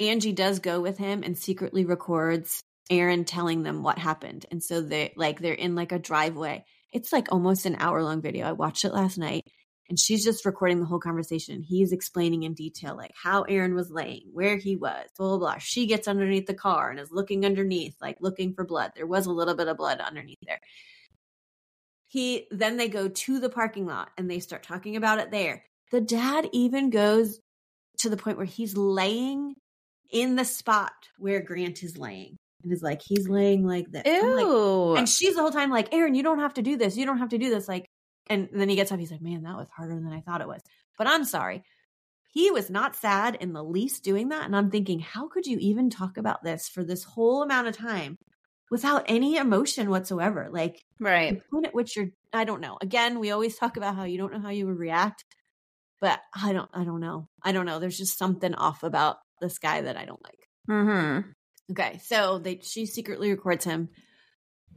Angie does go with him and secretly records Aaron telling them what happened. And so they like they're in like a driveway. It's like almost an hour long video. I watched it last night, and she's just recording the whole conversation. And he's explaining in detail like how Aaron was laying, where he was, blah blah blah. She gets underneath the car and is looking underneath, like looking for blood. There was a little bit of blood underneath there. He, then they go to the parking lot and they start talking about it there. The dad even goes to the point where he's laying in the spot where Grant is laying. And is like, he's laying like this. Ew. Like, and she's the whole time like, Aaron, you don't have to do this. You don't have to do this. Like, and then he gets up. He's like, man, that was harder than I thought it was. But I'm sorry. He was not sad in the least doing that. And I'm thinking, how could you even talk about this for this whole amount of time without any emotion whatsoever? Like, right. The point at which you're, I don't know. Again, we always talk about how you don't know how you would react. But I don't, I don't know. I don't know. There's just something off about this guy that I don't like. Mm-hmm. Okay, so they she secretly records him,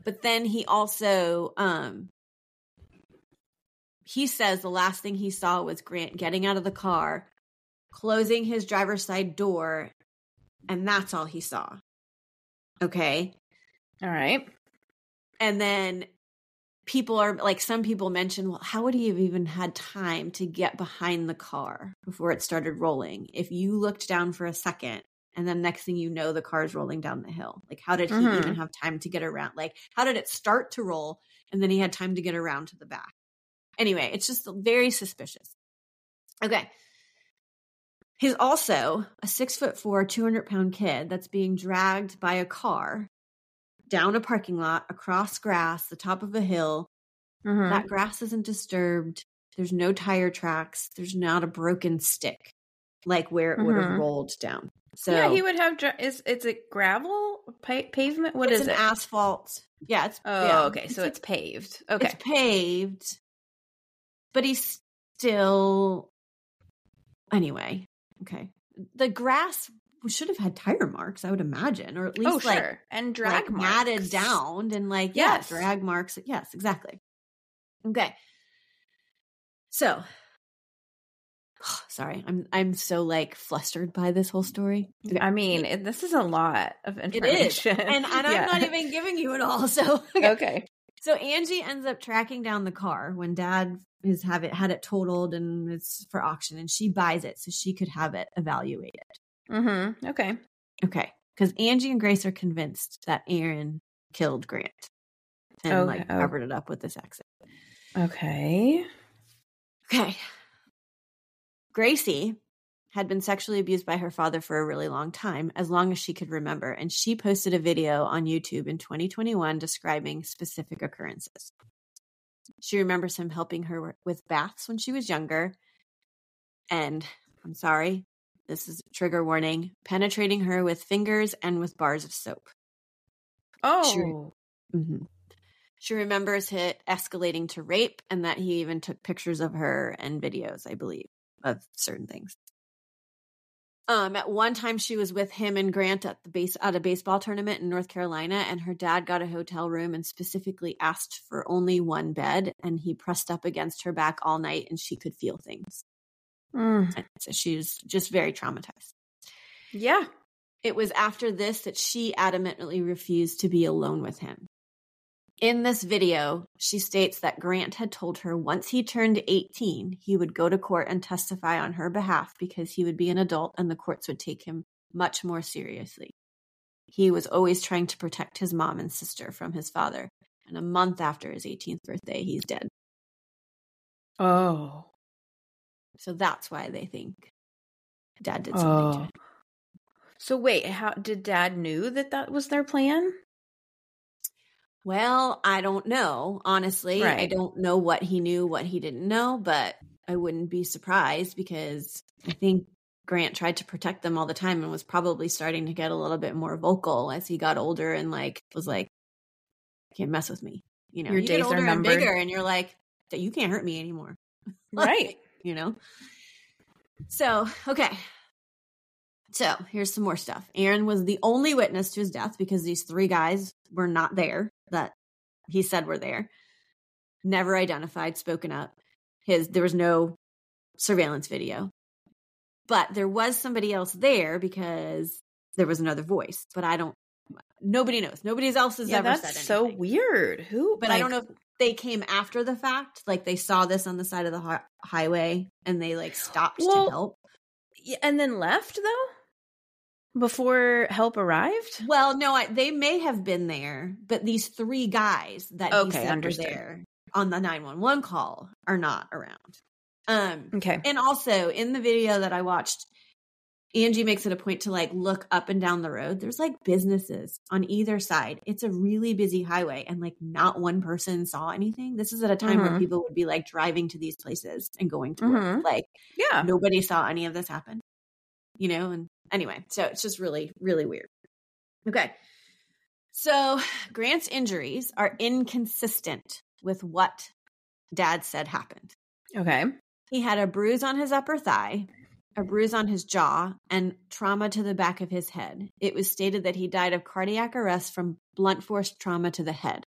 but then he also um he says the last thing he saw was Grant getting out of the car, closing his driver's side door, and that's all he saw. Okay, all right, and then people are like, some people mention, well, how would he have even had time to get behind the car before it started rolling? If you looked down for a second. And then next thing you know, the car is rolling down the hill. Like, how did he mm-hmm. even have time to get around? Like, how did it start to roll? And then he had time to get around to the back. Anyway, it's just very suspicious. Okay. He's also a six foot four, two hundred pound kid that's being dragged by a car down a parking lot, across grass, the top of a hill. Mm-hmm. That grass isn't disturbed. There's no tire tracks. There's not a broken stick, like where it mm-hmm. would have rolled down. So yeah, he would have. Is it's a gravel pa- pavement? What it's is an it? Asphalt. Yeah, it's. Oh, yeah. Okay. So it's, it's paved. Okay, it's paved. But he's still. Anyway, okay. The grass should have had tire marks, I would imagine, or at least oh, like sure. and drag like marks, matted down, and like yes, yeah, drag marks. Yes, exactly. Okay. So. Sorry, I'm I'm so like flustered by this whole story. I mean, it, this is a lot of information. It is. And, and yeah. I'm not even giving you it all. So okay. okay. So Angie ends up tracking down the car when Dad has have it had it totaled and it's for auction, and she buys it so she could have it evaluated. Mm-hmm. Okay. Okay. Because Angie and Grace are convinced that Aaron killed Grant and okay. like covered it up with this accident. Okay. Okay. Gracie had been sexually abused by her father for a really long time, as long as she could remember, and she posted a video on YouTube in twenty twenty-one describing specific occurrences. She remembers him helping her with baths when she was younger, and, I'm sorry, this is a trigger warning, penetrating her with fingers and with bars of soap. Oh. She, mm-hmm. she remembers it escalating to rape, and that he even took pictures of her and videos, I believe, of certain things. Um, at one time she was with him and Grant at the base at a baseball tournament in North Carolina, and her dad got a hotel room and specifically asked for only one bed, and he pressed up against her back all night and she could feel things. Mm. So she's just very traumatized. Yeah. It was after this that she adamantly refused to be alone with him. In this video, she states that Grant had told her once he turned eighteen, he would go to court and testify on her behalf because he would be an adult and the courts would take him much more seriously. He was always trying to protect his mom and sister from his father. And a month after his eighteenth birthday, he's dead. Oh. So that's why they think Dad did something oh. to him. So wait, how did Dad knew that that was their plan? Well, I don't know. Honestly, right. I don't know what he knew, what he didn't know, but I wouldn't be surprised because I think Grant tried to protect them all the time and was probably starting to get a little bit more vocal as he got older and like was like, you can't mess with me. You know, your you days get older are numbered. And bigger and you're like, you can't hurt me anymore. Like, right. You know? So, okay. So here's some more stuff. Aaron was the only witness to his death because these three guys were not there. That he said were there, never identified, spoken up. His there was no surveillance video, but there was somebody else there because there was another voice. But I don't. Nobody knows. Nobody else has yeah, ever said anything. That's so weird. Who? But like, I don't know if they came after the fact. Like they saw this on the side of the ha- highway and they like stopped well, to help, and then left though. Before help arrived? Well, no, I, they may have been there, but these three guys that okay, he said understood. Were there on the nine one one call are not around. Um, okay. And also in the video that I watched, Angie makes it a point to like look up and down the road. There's like businesses on either side. It's a really busy highway and like not one person saw anything. This is at a time mm-hmm. where people would be like driving to these places and going to mm-hmm. work. Like yeah, nobody saw any of this happen, you know? And anyway, so it's just really, really weird. Okay. So Grant's injuries are inconsistent with what Dad said happened. Okay. He had a bruise on his upper thigh, a bruise on his jaw, and trauma to the back of his head. It was stated that he died of cardiac arrest from blunt force trauma to the head.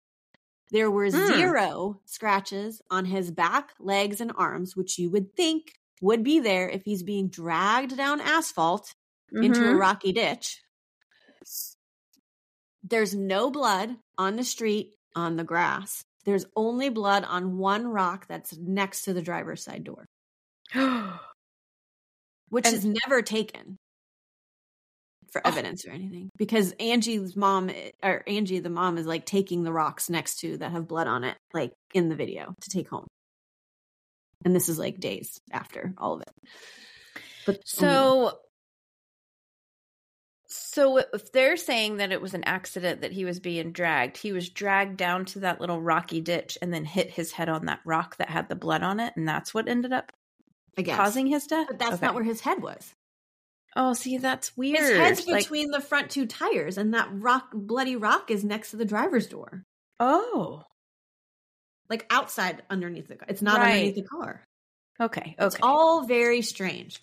There were mm. zero scratches on his back, legs, and arms, which you would think would be there if he's being dragged down asphalt mm-hmm. into a rocky ditch. There's no blood on the street, on the grass. There's only blood on one rock that's next to the driver's side door. Which and, is never taken for evidence oh. or anything, because Angie's mom or Angie, the mom, is like taking the rocks next to that have blood on it, like in the video to take home. And this is like days after all of it. But so, um, so if they're saying that it was an accident that he was being dragged, he was dragged down to that little rocky ditch and then hit his head on that rock that had the blood on it. And that's what ended up causing his death? But that's okay. not where his head was. Oh, see, that's weird. His head's like, between the front two tires, and that rock, bloody rock is next to the driver's door. Oh. Like outside underneath the car. It's not right. underneath the car. Okay, okay. It's all very strange.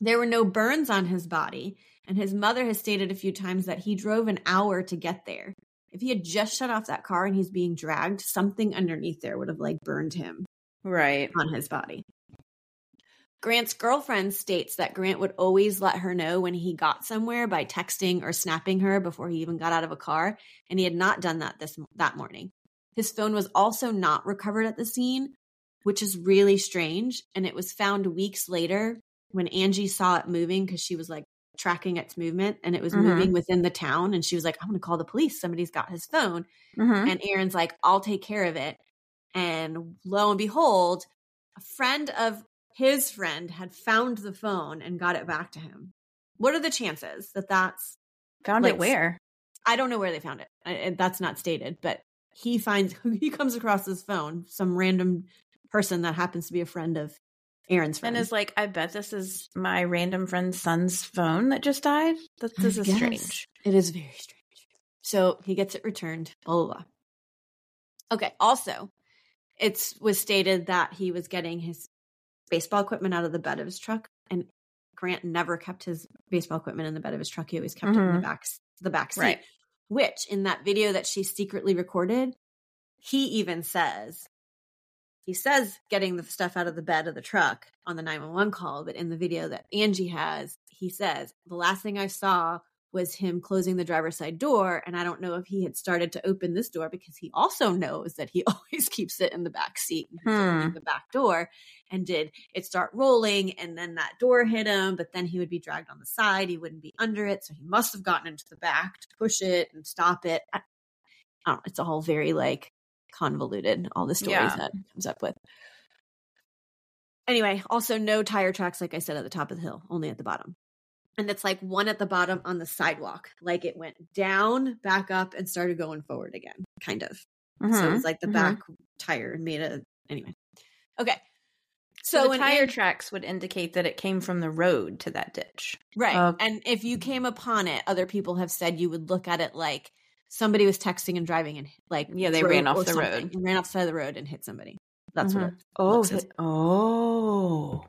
There were no burns on his body, and his mother has stated a few times that he drove an hour to get there. If he had just shut off that car and he's being dragged, something underneath there would have like burned him. Right. On his body. Grant's girlfriend states that Grant would always let her know when he got somewhere by texting or snapping her before he even got out of a car, and he had not done that this that morning. His phone was also not recovered at the scene, which is really strange, and it was found weeks later when Angie saw it moving because she was like tracking its movement, and it was mm-hmm. moving within the town, and she was like, I'm going to call the police. Somebody's got his phone. Mm-hmm. And Aaron's like, I'll take care of it. And lo and behold, a friend of his friend had found the phone and got it back to him. What are the chances that that's found like, it where? I don't know where they found it. I, that's not stated, but he finds, he comes across his phone, some random person that happens to be a friend of Aaron's friend. And is like, I bet this is my random friend's son's phone that just died. That, this I is guess. strange. It is very strange. So he gets it returned. Blah, blah, blah. Okay. Also, it was stated that he was getting his baseball equipment out of the bed of his truck, and Grant never kept his baseball equipment in the bed of his truck. He always kept mm-hmm. it in the back, the back seat, right. which in that video that she secretly recorded, he even says, he says getting the stuff out of the bed of the truck on the nine one one call. But in the video that Angie has, he says, the last thing I saw was him closing the driver's side door. And I don't know if he had started to open this door, because he also knows that he always keeps it in the back seat and he's hmm. opening the back door. And did it start rolling? And then that door hit him, but then he would be dragged on the side. He wouldn't be under it. So he must have gotten into the back to push it and stop it. I, I don't know, it's all very like convoluted, all the stories yeah. that he comes up with. Anyway, also no tire tracks, like I said, at the top of the hill, only at the bottom. And it's like one at the bottom on the sidewalk. Like it went down, back up, and started going forward again, kind of. Mm-hmm. So it was like the mm-hmm. back tire made a – anyway. Okay. So, so the tire it, tracks would indicate that it came from the road to that ditch. Right. Uh, and if you came upon it, other people have said you would look at it like somebody was texting and driving and like – yeah, they ran off the road. Ran off the side of the road and hit somebody. That's mm-hmm. what it oh, hit, Oh.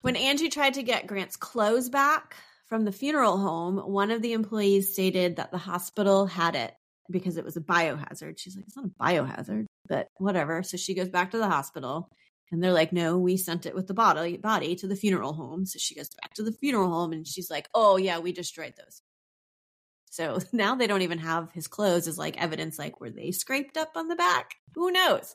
When Angie tried to get Grant's clothes back from the funeral home, one of the employees stated that the hospital had it because it was a biohazard. She's like, it's not a biohazard, but whatever. So she goes back to the hospital, and they're like, no, we sent it with the body, body to the funeral home. So she goes back to the funeral home, and she's like, oh, yeah, we destroyed those. So now they don't even have his clothes as like evidence, like were they scraped up on the back? Who knows?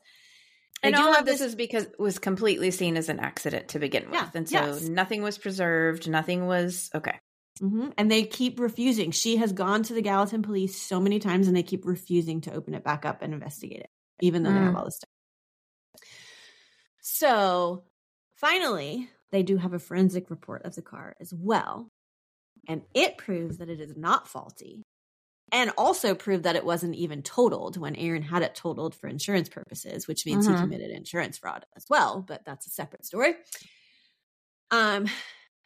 They and all of this, this is because it was completely seen as an accident to begin with. Yeah, and so yes. nothing was preserved. Nothing was – okay. Mm-hmm. And they keep refusing. She has gone to the Gallatin police so many times, and they keep refusing to open it back up and investigate it, even though mm. they have all this stuff. So finally, they do have a forensic report of the car as well. And it proves that it is not faulty, and also proved that it wasn't even totaled when Aaron had it totaled for insurance purposes, which means uh-huh. he committed insurance fraud as well, but that's a separate story. Um,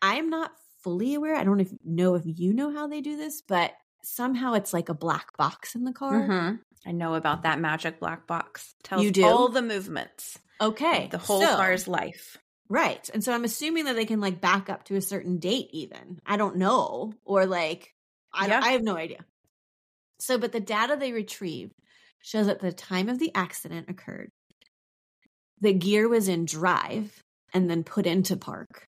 I'm not fully aware. I don't know if you know how they do this, but somehow it's like a black box in the car. Uh-huh. I know about that magic black box. Tells you do? All the movements. Okay. The whole so, car's life. Right. And so I'm assuming that they can like back up to a certain date even. I don't know. Or like, I, yeah. I have no idea. So, but the data they retrieved shows that the time of the accident occurred, the gear was in drive and then put into park.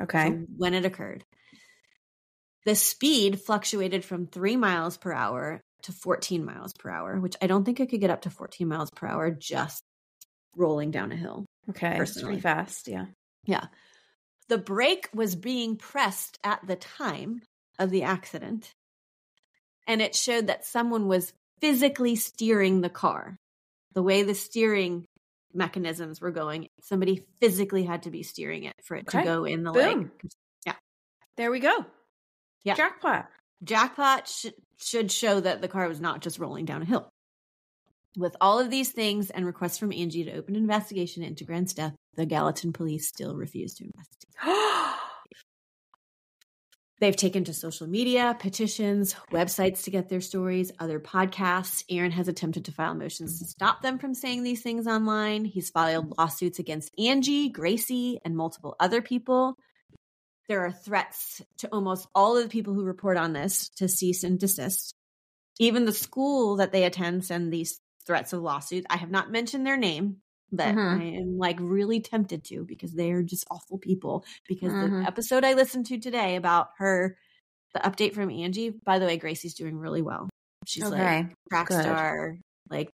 Okay. So when it occurred, the speed fluctuated from three miles per hour to fourteen miles per hour, which I don't think I could get up to fourteen miles per hour just rolling down a hill. Okay. Personally. It's pretty fast. Yeah. Yeah. The brake was being pressed at the time of the accident. And it showed that someone was physically steering the car. The way the steering mechanisms were going, somebody physically had to be steering it for it okay. to go in the Boom. Lake. Yeah. There we go. Yeah. Jackpot. Jackpot sh- should show that the car was not just rolling down a hill. With all of these things and requests from Angie to open an investigation into Grant's death, the Gallatin police still refused to investigate. They've taken to social media, petitions, websites to get their stories, other podcasts. Aaron has attempted to file motions to stop them from saying these things online. He's filed lawsuits against Angie, Gracie, and multiple other people. There are threats to almost all of the people who report on this to cease and desist. Even the school that they attend send these threats of lawsuits. I have not mentioned their name, but mm-hmm. I am like really tempted to, because they are just awful people. Because mm-hmm. the episode I listened to today about her, the update from Angie, by the way, Gracie's doing really well. She's okay. like track Good. Star, like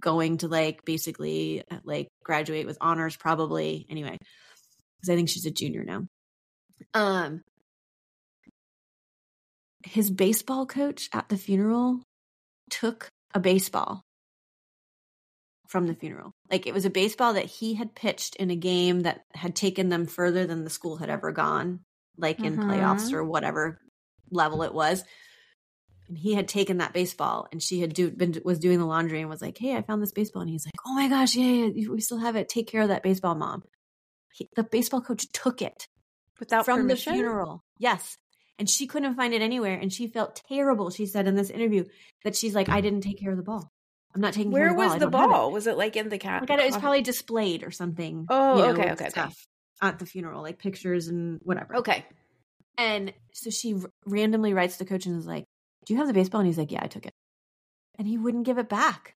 going to like basically like graduate with honors probably anyway, because I think she's a junior now. Um, his baseball coach at the funeral took a baseball from the funeral. Like, it was a baseball that he had pitched in a game that had taken them further than the school had ever gone, like in mm-hmm. playoffs or whatever level it was. And he had taken that baseball, and she had do, been was doing the laundry and was like, "Hey, I found this baseball." And he's like, "Oh my gosh, yeah, yeah, we still have it. Take care of that baseball, Mom." He, the baseball coach took it without from permission? The funeral. Yes. And she couldn't find it anywhere, and she felt terrible. She said in this interview that she's like, "I didn't take care of the ball. I'm not taking Where care of the ball." Where was the ball? It. Was it like in the cat? Like, it was probably displayed or something. Oh, you know, okay, okay, stuff okay. at the funeral, like pictures and whatever. Okay. And so she r- randomly writes the coach and is like, "Do you have the baseball?" And he's like, "Yeah, I took it." And he wouldn't give it back.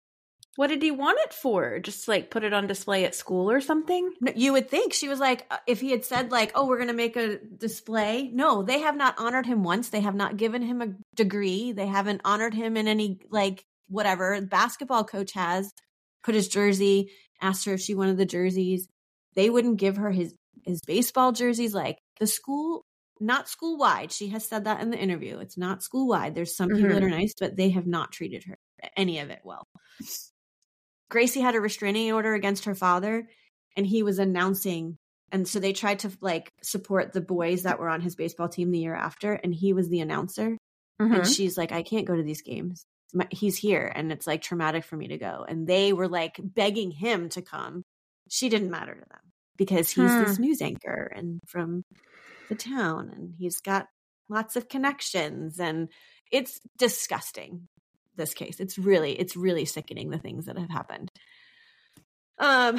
What did he want it for? Just like put it on display at school or something? No, you would think. She was like, uh, if he had said like, "Oh, we're going to make a display." No, they have not honored him once. They have not given him a degree. They haven't honored him in any like whatever. The basketball coach has put his jersey, asked her if she wanted the jerseys. They wouldn't give her his, his baseball jerseys. Like, the school, not school wide. She has said that in the interview. It's not school wide. There's some mm-hmm. people that are nice, but they have not treated her any of it well. Gracie had a restraining order against her father, and he was announcing. And so they tried to like support the boys that were on his baseball team the year after. And he was the announcer. Mm-hmm. And she's like, "I can't go to these games. My, he's here. And it's like traumatic for me to go." And they were like begging him to come. She didn't matter to them because he's hmm. this news anchor and from the town, and he's got lots of connections, and it's disgusting. This case, it's really it's really sickening, the things that have happened. Um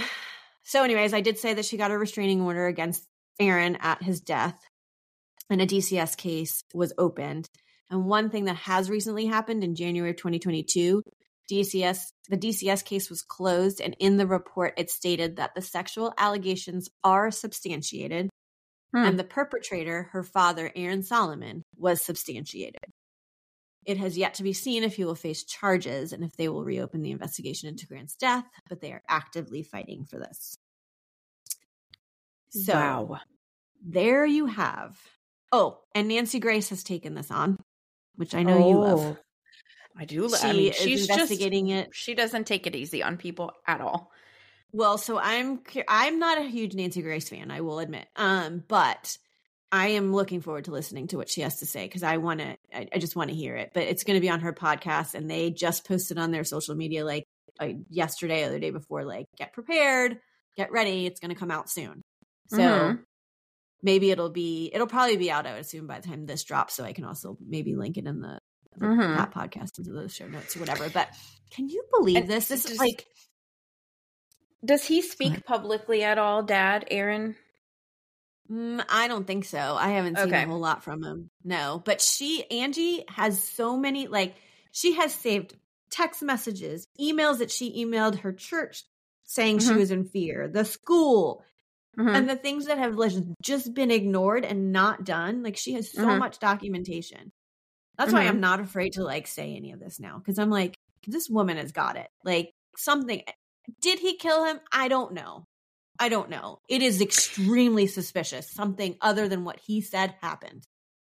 so anyways, I did say that she got a restraining order against Aaron at his death, and a D C S case was opened. And one thing that has recently happened in January of twenty twenty-two, D C S the D C S case was closed, and in the report it stated that the sexual allegations are substantiated hmm. and the perpetrator, her father Aaron Solomon, was substantiated. It has yet to be seen if he will face charges and if they will reopen the investigation into Grant's death, but they are actively fighting for this. So wow. There you have. Oh, and Nancy Grace has taken this on, which I know oh, you love. I do love. She I mean, she's is investigating just, it. She doesn't take it easy on people at all. Well, so I'm I'm not a huge Nancy Grace fan, I will admit. Um, but I am looking forward to listening to what she has to say because I want to. I, I just want to hear it. But it's going to be on her podcast, and they just posted on their social media like, like yesterday or the day before, like get prepared, get ready. It's going to come out soon. So mm-hmm. maybe it'll be. It'll probably be out, I would assume, by the time this drops. So I can also maybe link it in the, the mm-hmm. that podcast into the show notes or whatever. But can you believe and this? This just- is like. Does he speak publicly at all, Dad, Aaron? Mm, I don't think so. I haven't seen okay. a whole lot from him. No. But she, Angie, has so many, like, she has saved text messages, emails that she emailed her church saying mm-hmm. she was in fear, the school, mm-hmm. and the things that have just been ignored and not done. Like, she has so mm-hmm. much documentation. That's mm-hmm. why I'm not afraid to, like, say any of this now. Because I'm like, this woman has got it. Like, something... Did he kill him? I don't know. I don't know. It is extremely suspicious. Something other than what he said happened.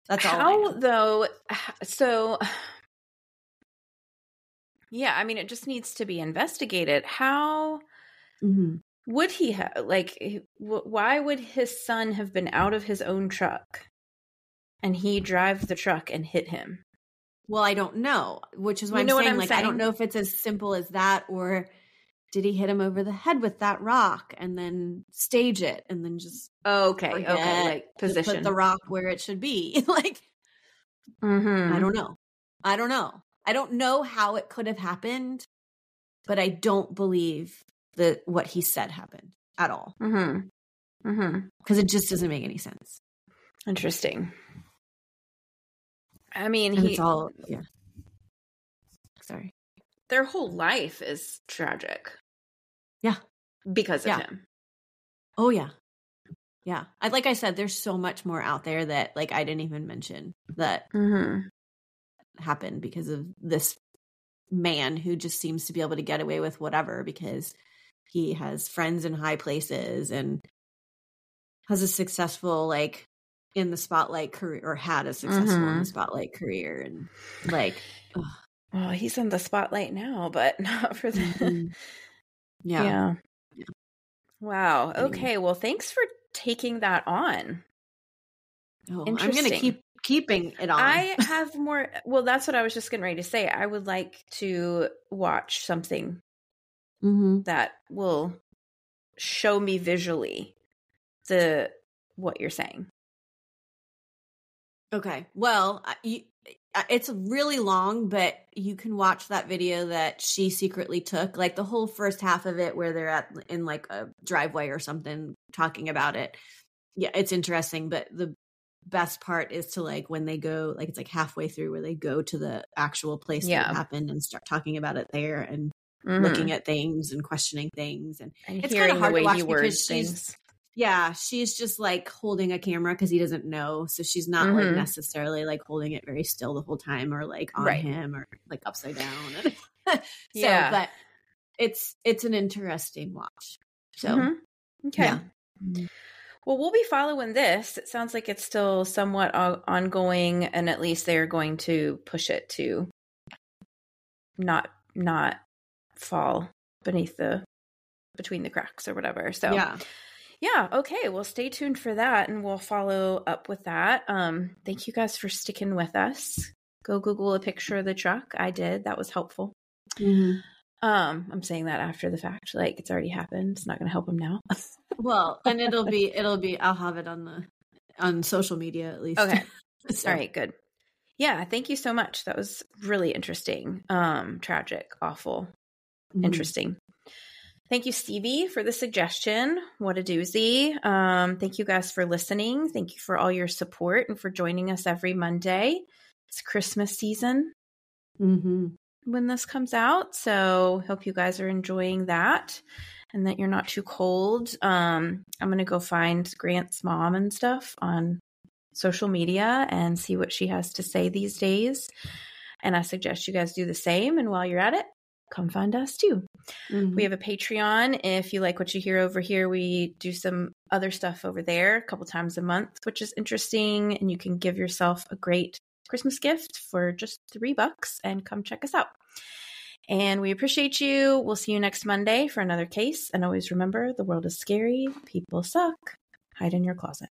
That's all. How, though? So, yeah, I mean, it just needs to be investigated. How mm-hmm. would he have, like, why would his son have been out of his own truck and he drive the truck and hit him? Well, I don't know, which is why I'm saying, like, I don't know if it's as simple as that or... Did he hit him over the head with that rock and then stage it and then just okay, okay, like position put the rock where it should be? Like, mm-hmm. I don't know. I don't know. I don't know how it could have happened, but I don't believe that what he said happened at all. Mm-hmm. Mm-hmm. Because it just doesn't make any sense. Interesting. I mean, and he. It's all yeah. Sorry. Their whole life is tragic. Yeah. Because of yeah. him. Oh, yeah. Yeah. I, like I said, there's so much more out there that, like, I didn't even mention that mm-hmm. happened because of this man who just seems to be able to get away with whatever because he has friends in high places and has a successful, like, in the spotlight career or had a successful mm-hmm. in the spotlight career. And, like, ugh. Well, he's in the spotlight now, but not for the. Mm-hmm. Yeah. yeah. Yeah. Wow. Okay. Well, thanks for taking that on. Oh, I'm going to keep keeping it on. I have more. Well, that's what I was just getting ready to say. I would like to watch something mm-hmm. that will show me visually the what you're saying. Okay. Well, you. It's really long, but you can watch that video that she secretly took, like the whole first half of it where they're at in like a driveway or something talking about it. Yeah, it's interesting. But the best part is to like when they go, like it's like halfway through where they go to the actual place yeah. that happened and start talking about it there and mm-hmm. looking at things and questioning things. And, and it's kind of hard to watch because she's things. Yeah, she's just like holding a camera because he doesn't know. So she's not mm-hmm. like necessarily like holding it very still the whole time or like on right. him or like upside down. so, yeah. But it's it's an interesting watch. So, mm-hmm. okay. Yeah. Mm-hmm. Well, we'll be following this. It sounds like it's still somewhat o- ongoing and at least they're going to push it to not not fall beneath the between the cracks or whatever. So, yeah. Yeah. Okay. Well, stay tuned for that and we'll follow up with that. Um, thank you guys for sticking with us. Go Google a picture of the truck. I did. That was helpful. Mm-hmm. Um, I'm saying that after the fact, like it's already happened. It's not going to help him now. Well, and it'll be, it'll be, I'll have it on the, on social media at least. Okay. So. All right. Good. Yeah. Thank you so much. That was really interesting. Um, tragic, awful, mm-hmm. interesting. Thank you, Stevie, for the suggestion. What a doozy. Um, thank you guys for listening. Thank you for all your support and for joining us every Monday. It's Christmas season mm-hmm. when this comes out. So hope you guys are enjoying that and that you're not too cold. Um, I'm going to go find Grant's mom and stuff on social media and see what she has to say these days. And I suggest you guys do the same. And while you're at it, come find us too. Mm-hmm. We have a Patreon. If you like what you hear over here, we do some other stuff over there a couple times a month, which is interesting. And you can give yourself a great Christmas gift for just three bucks and come check us out. And we appreciate you. We'll see you next Monday for another case. And always remember, the world is scary. People suck. Hide in your closet.